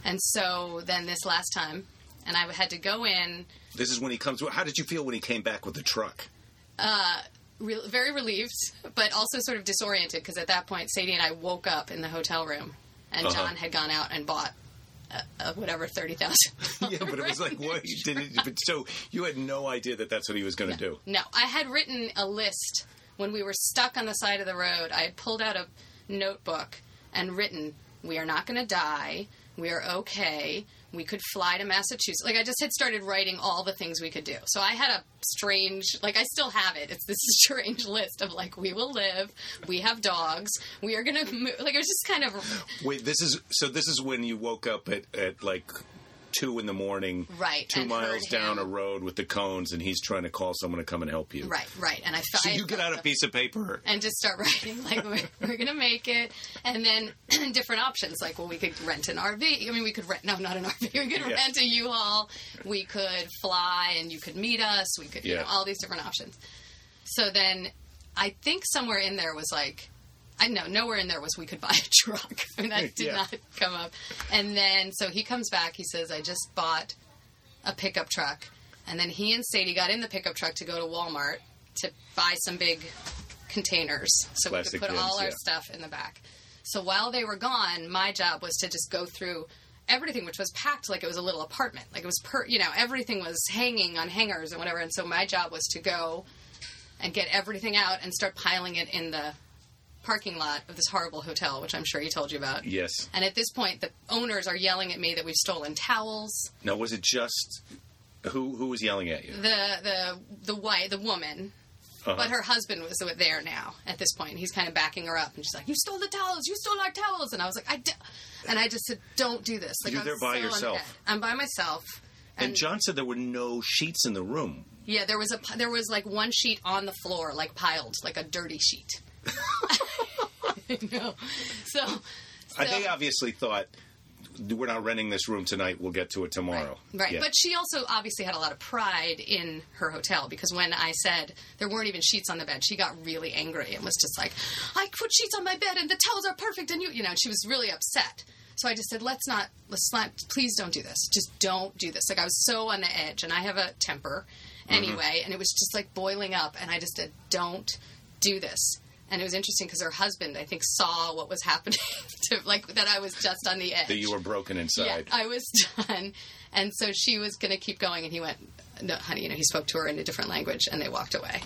And so then this last time, and I had to go in. This is when he comes. How did you feel when he came back with the truck? Very relieved, but also sort of disoriented, because at that point, Sadie and I woke up in the hotel room, and John had gone out and bought whatever, $30,000. Yeah, but it was like, what? You didn't, but so you had no idea that that's what he was going to do. No, I had written a list when we were stuck on the side of the road. I had pulled out a notebook and written, "We are not going to die. We are okay. We could fly to Massachusetts." Like, I just had started writing all the things we could do. So I had a strange, like, I still have it. It's this strange list of, like, we will live, we have dogs, we are going to move. Like, it was just kind of... Wait, this is when you woke up at like, 2 in the morning, right, 2 miles down a road with the cones, and he's trying to call someone to come and help you. Right. And I thought... So you get out a piece of paper. And just start writing, like, we're going to make it. And then different options, like, well, we could rent an RV. I mean, we could rent... No, not an RV. We could rent a U-Haul. We could fly, and you could meet us. We could, all these different options. So then I think somewhere in there was, like... I know, nowhere in there was we could buy a truck. I mean, that did not come up. And then, so he comes back, he says, I just bought a pickup truck. And then he and Sadie got in the pickup truck to go to Walmart to buy some big containers. So plastic we could put all our stuff in the back. So while they were gone, my job was to just go through everything, which was packed like it was a little apartment. Like it was, everything was hanging on hangers and whatever. And so my job was to go and get everything out and start piling it in the parking lot of this horrible hotel, which I'm sure he told you about. Yes. And at this point, the owners are yelling at me that we've stolen towels. Now, was it just... Who was yelling at you? The wife, the woman. Uh-huh. But her husband was there now at this point. He's kind of backing her up. And she's like, you stole the towels! You stole our towels! And I was like, And I just said, don't do this. Like, you're there by yourself. I'm by myself. And John said there were no sheets in the room. Yeah, there was like one sheet on the floor, like piled, like a dirty sheet. No. So they obviously thought, we're not renting this room tonight, we'll get to it tomorrow. Right. Yeah. But she also obviously had a lot of pride in her hotel, because when I said there weren't even sheets on the bed, she got really angry and was just like, I put sheets on my bed and the towels are perfect, and and she was really upset. So I just said, let's not, please don't do this. Just don't do this. Like, I was so on the edge, and I have a temper anyway, mm-hmm. and it was just like boiling up, and I just said, don't do this. And it was interesting because her husband, I think, saw what was happening, that I was just on the edge. That you were broken inside. Yeah, I was done. And so she was going to keep going, and he went, no, honey, he spoke to her in a different language, and they walked away.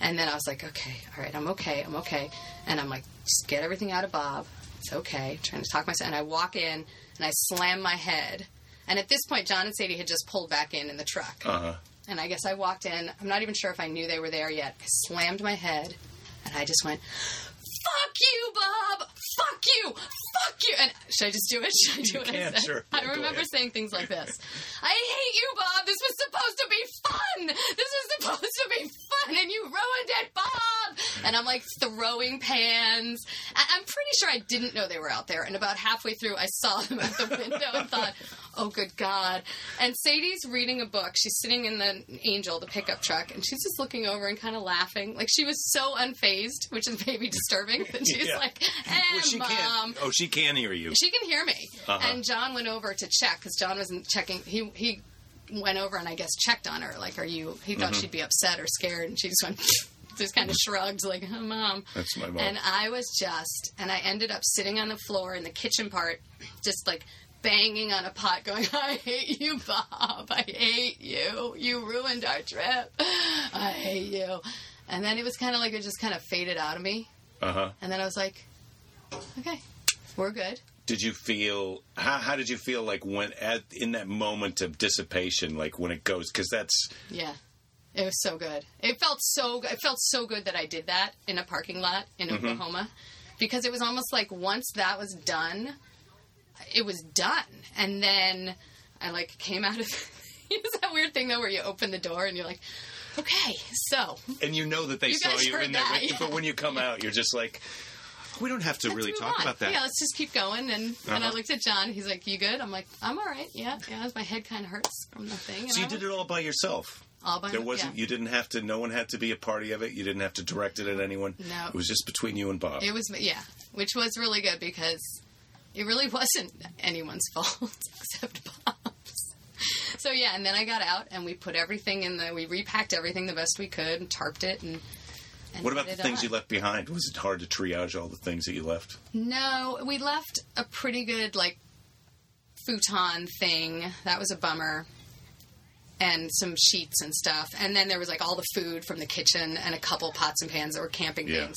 And then I was like, okay, all right, I'm okay. And I'm like, just get everything out of Bob. It's okay. I'm trying to talk myself. And I walk in, and I slam my head. And at this point, John and Sadie had just pulled back in the truck. Uh-huh. And I guess I walked in. I'm not even sure if I knew they were there yet. I slammed my head. And I just went, fuck you, Bob! Fuck you! Fuck you! And should I just do it? Should I do what I said? Sure. I remember saying things like this. I hate you, Bob! This was supposed to be fun! This was supposed to be fun, and you ruined it, Bob! and I'm like throwing pans. I'm pretty sure I didn't know they were out there, and about halfway through I saw them out the window and thought, oh good God. And Sadie's reading a book. She's sitting in the Angel, the pickup truck, and she's just looking over and kind of laughing. Like, she was so unfazed, which is maybe disturbing, that she's like, eh, well, she Mom. Can't. Oh, she can hear you. She can hear me. And Jon went over to check, because Jon wasn't checking. He went over and I guess checked on her. Like, are you... He thought she'd be upset or scared, and she just went... just kind of shrugged, like, oh, Mom. That's my mom. And I was just... And I ended up sitting on the floor in the kitchen part, just like... banging on a pot going, I hate you, Bob. I hate you. You ruined our trip. I hate you. And then it was kind of like it just kind of faded out of me. And then I was like, okay, we're good. Did you feel... How did you feel, like, when in that moment of dissipation, like, when it goes... Because that's... Yeah. It was so good. It felt so good that I did that in a parking lot in Oklahoma. Because it was almost like once that was done... It was done. And then I, like, came out of... It's that weird thing, though, where you open the door and you're like, okay, so... And you know that they saw you in that. Yeah. But when you come out, you're just like, we don't have to really talk about that. Yeah, let's just keep going. And I looked at Jon. He's like, you good? I'm like, I'm all right. Yeah. My head kind of hurts from the thing. So you did it all by yourself? All by myself, You didn't have to... No one had to be a party of it. You didn't have to direct it at anyone. No. It was just between you and Bob. It was... Yeah. Which was really good because... It really wasn't anyone's fault except Bob's. So, yeah, and then I got out, and we put everything in the... We repacked everything the best we could and tarped it and what about the things you left behind? Was it hard to triage all the things that you left? No, we left a pretty good, like, futon thing. That was a bummer. And some sheets and stuff. And then there was, like, all the food from the kitchen and a couple pots and pans that were camping things.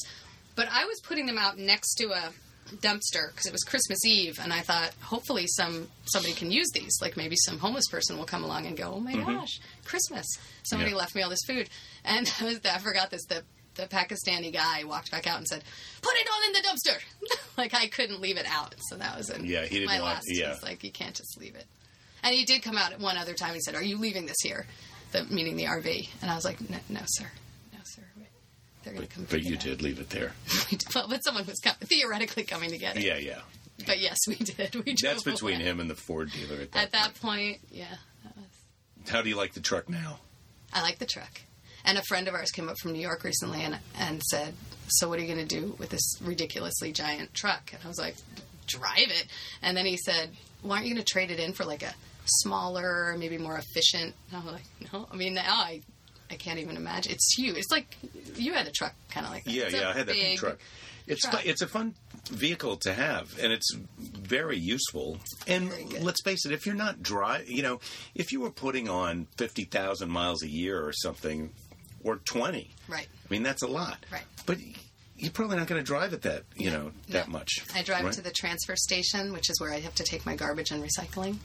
But I was putting them out next to a... dumpster, because it was Christmas Eve, and I thought, hopefully somebody can use these. Like, maybe some homeless person will come along and go, oh my gosh, Christmas. Somebody left me all this food. And I forgot this, the Pakistani guy walked back out and said, put it all in the dumpster. Like, I couldn't leave it out. So that was in my last. He's like, you can't just leave it. And he did come out at one other time and said, are you leaving this here? Meaning the RV. And I was like, no, sir. But you did leave it there. Well, but someone was theoretically coming to get it. Yeah. But yes, we did. That's between him and the Ford dealer at that point. That was... How do you like the truck now? I like the truck. And a friend of ours came up from New York recently and said, so what are you going to do with this ridiculously giant truck? And I was like, drive it. And then he said, why aren't you going to trade it in for like a smaller, maybe more efficient? And I was like, no. I mean, now I can't even imagine. It's huge. It's like you had a truck kind of like that. Yeah, I had that big truck. It's a fun vehicle to have, and it's very useful. And let's face it, if you're not if you were putting on 50,000 miles a year or something, or 20, right? I mean, that's a lot, right? But you're probably not going to drive it that much. I drive it to the transfer station, which is where I have to take my garbage and recycling.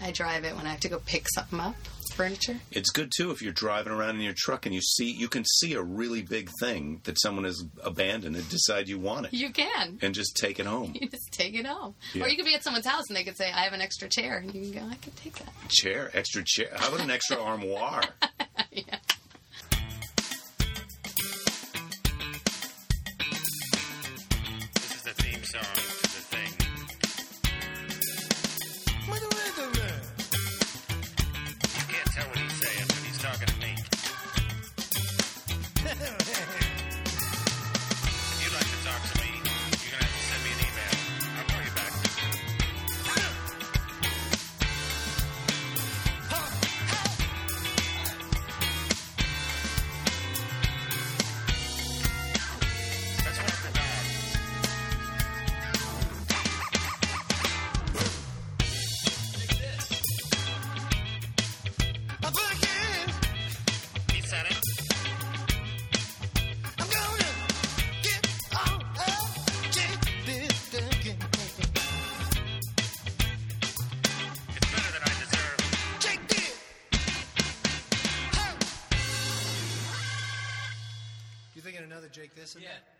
I drive it when I have to go pick something up, furniture. It's good, too, if you're driving around in your truck and you can see a really big thing that someone has abandoned and decide you want it. You can. And just take it home. You just take it home. Yeah. Or you could be at someone's house and they could say, I have an extra chair. And you can go, I can take that. Extra chair. How about an extra armoire? Yeah. This is the theme song. Jake, this and that?